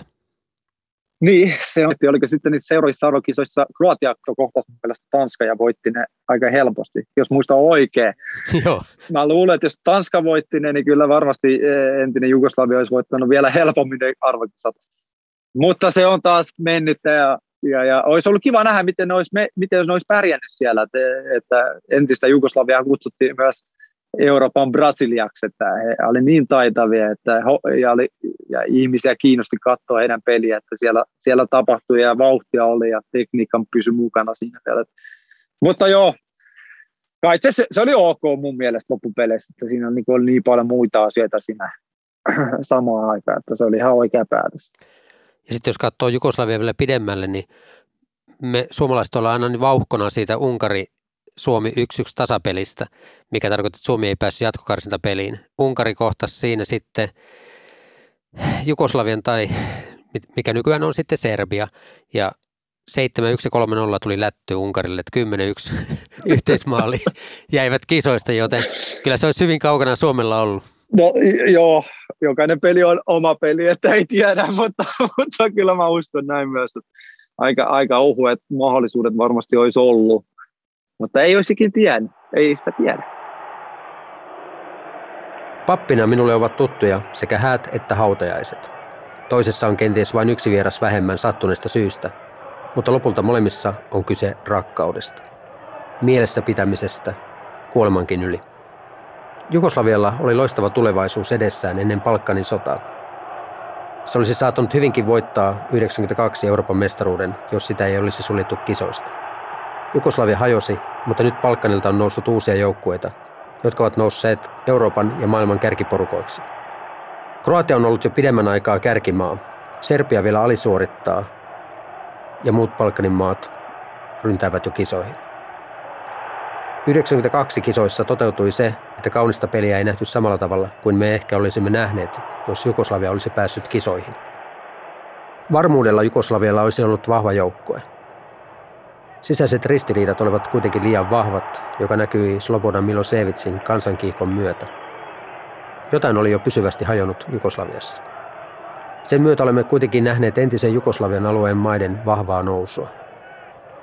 Niin, se on. Oliko sitten niissä seuraavissa arvokisoissa Kroatia kohtaisi mielestä Tanska ja voitti ne aika helposti, jos muistan oikein. Joo. Mä luulen, että jos Tanska voitti ne, niin kyllä varmasti entinen Jugoslavia olisi voittanut vielä helpommin arvokisat. Mutta se on taas mennyt ja olisi ollut kiva nähdä, miten ne olisi pärjännyt siellä. Että entistä Jugoslaviaa kutsuttiin myös Euroopan Brasiliaksi, että he olivat niin taitavia, että ihmisiä kiinnosti katsoa heidän peliä, että siellä tapahtui ja vauhtia oli ja tekniikan pysyi mukana siinä vielä. Mutta joo, kai se oli ok mun mielestä loppupeleissä, että siinä oli niin paljon muita asioita siinä samaan aikaan, että se oli ihan oikea päätös. Ja sitten jos katsoo Jugoslavia vielä pidemmälle, niin me suomalaiset ollaan aina vauhkona siitä Unkari Suomi 1-1 tasapelistä, mikä tarkoittaa, että Suomi ei päässyt jatkokarsintapeliin. Unkari kohtasi siinä sitten Jugoslavian tai mikä nykyään on sitten Serbia. Ja 7-1 ja 3-0 tuli lätty Unkarille, että 10-1 yhteismaali jäivät kisoista, joten kyllä se olisi hyvin kaukana Suomella ollut. No joo, jokainen peli on oma peli, että ei tiedä, mutta kyllä mä uskon näin myös. Aika ohuet mahdollisuudet varmasti olisi ollut. Mutta ei olisikin tiennyt, ei sitä tiedä. Pappina minulle ovat tuttuja sekä häät että hautajaiset. Toisessa on kenties vain yksi vieras vähemmän sattuneesta syystä, mutta lopulta molemmissa on kyse rakkaudesta. Mielessä pitämisestä, kuolemankin yli. Jugoslavialla oli loistava tulevaisuus edessään ennen Balkanin sotaa. Se olisi saattanut hyvinkin voittaa 1992 Euroopan mestaruuden, jos sitä ei olisi suljettu kisoista. Jugoslavia hajosi, mutta nyt Balkanilta on noussut uusia joukkueita, jotka ovat nousseet Euroopan ja maailman kärkiporukoiksi. Kroatia on ollut jo pidemmän aikaa kärkimaa. Serbia vielä alisuorittaa ja muut Balkanin maat ryntäävät jo kisoihin. 1992 kisoissa toteutui se, että kaunista peliä ei nähty samalla tavalla kuin me ehkä olisimme nähneet, jos Jugoslavia olisi päässyt kisoihin. Varmuudella Jugoslavialla olisi ollut vahva joukkue. Sisäiset ristiriidat olivat kuitenkin liian vahvat, joka näkyi Slobodan Milosevicin kansankiihkon myötä. Jotain oli jo pysyvästi hajonnut Jugoslaviassa. Sen myötä olemme kuitenkin nähneet entisen Jugoslavian alueen maiden vahvaa nousua.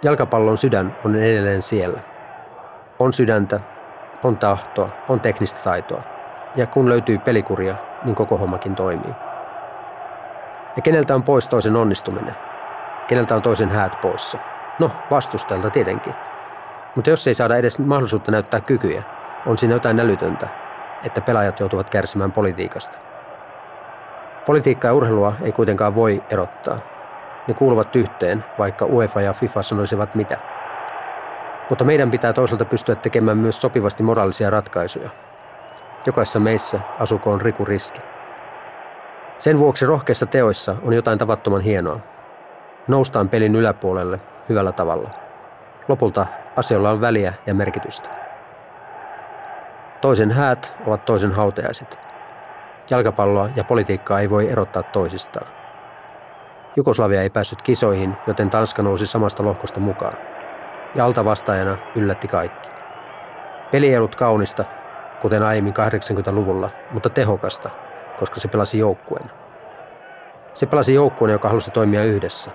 Jalkapallon sydän on edelleen siellä. On sydäntä, on tahtoa, on teknistä taitoa. Ja kun löytyy pelikuria, niin koko hommakin toimii. Ja keneltä on pois toisen onnistuminen? Keneltä on toisen häät poissa? No, vastustajalta tietenkin. Mutta jos ei saada edes mahdollisuutta näyttää kykyjä, on siinä jotain älytöntä, että pelaajat joutuvat kärsimään politiikasta. Politiikkaa ja urheilua ei kuitenkaan voi erottaa. Ne kuuluvat yhteen, vaikka UEFA ja FIFA sanoisivat mitä. Mutta meidän pitää toisaalta pystyä tekemään myös sopivasti moraalisia ratkaisuja. Jokaisessa meissä asukoon rikuriski. Sen vuoksi rohkeissa teoissa on jotain tavattoman hienoa. Noustaan pelin yläpuolelle hyvällä tavalla. Lopulta asioilla on väliä ja merkitystä. Toisen häät ovat toisen hautajaiset. Jalkapalloa ja politiikkaa ei voi erottaa toisistaan. Jugoslavia ei päässyt kisoihin, joten Tanska nousi samasta lohkosta mukaan. Ja altavastaajana yllätti kaikki. Peli ei ollut kaunista, kuten aiemmin 80-luvulla, mutta tehokasta, koska se pelasi joukkueena. Se pelasi joukkueena, joka halusi toimia yhdessä.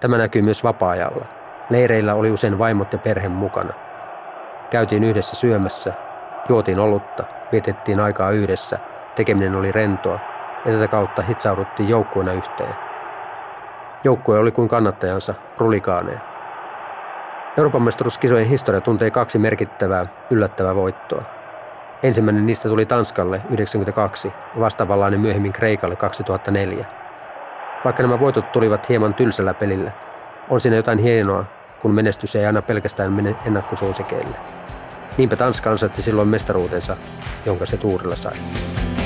Tämä näkyy myös vapaa-ajalla. Leireillä oli usein vaimot ja perhe mukana. Käytiin yhdessä syömässä, juotiin olutta, vietettiin aikaa yhdessä, tekeminen oli rentoa ja tätä kautta hitsauduttiin joukkueena yhteen. Joukkue oli kuin kannattajansa, rulikaaneja. Euroopan mestaruuskisojen historia tuntee kaksi merkittävää, yllättävää voittoa. Ensimmäinen niistä tuli Tanskalle 1992 ja vastaavanlainen myöhemmin Kreikalle 2004. Vaikka nämä voitot tulivat hieman tylsällä pelillä, on siinä jotain hienoa, kun menestys ei aina pelkästään mene ennakkosuosikeille. Niinpä Tanska ansaitsi silloin mestaruutensa, jonka se tuurilla sai.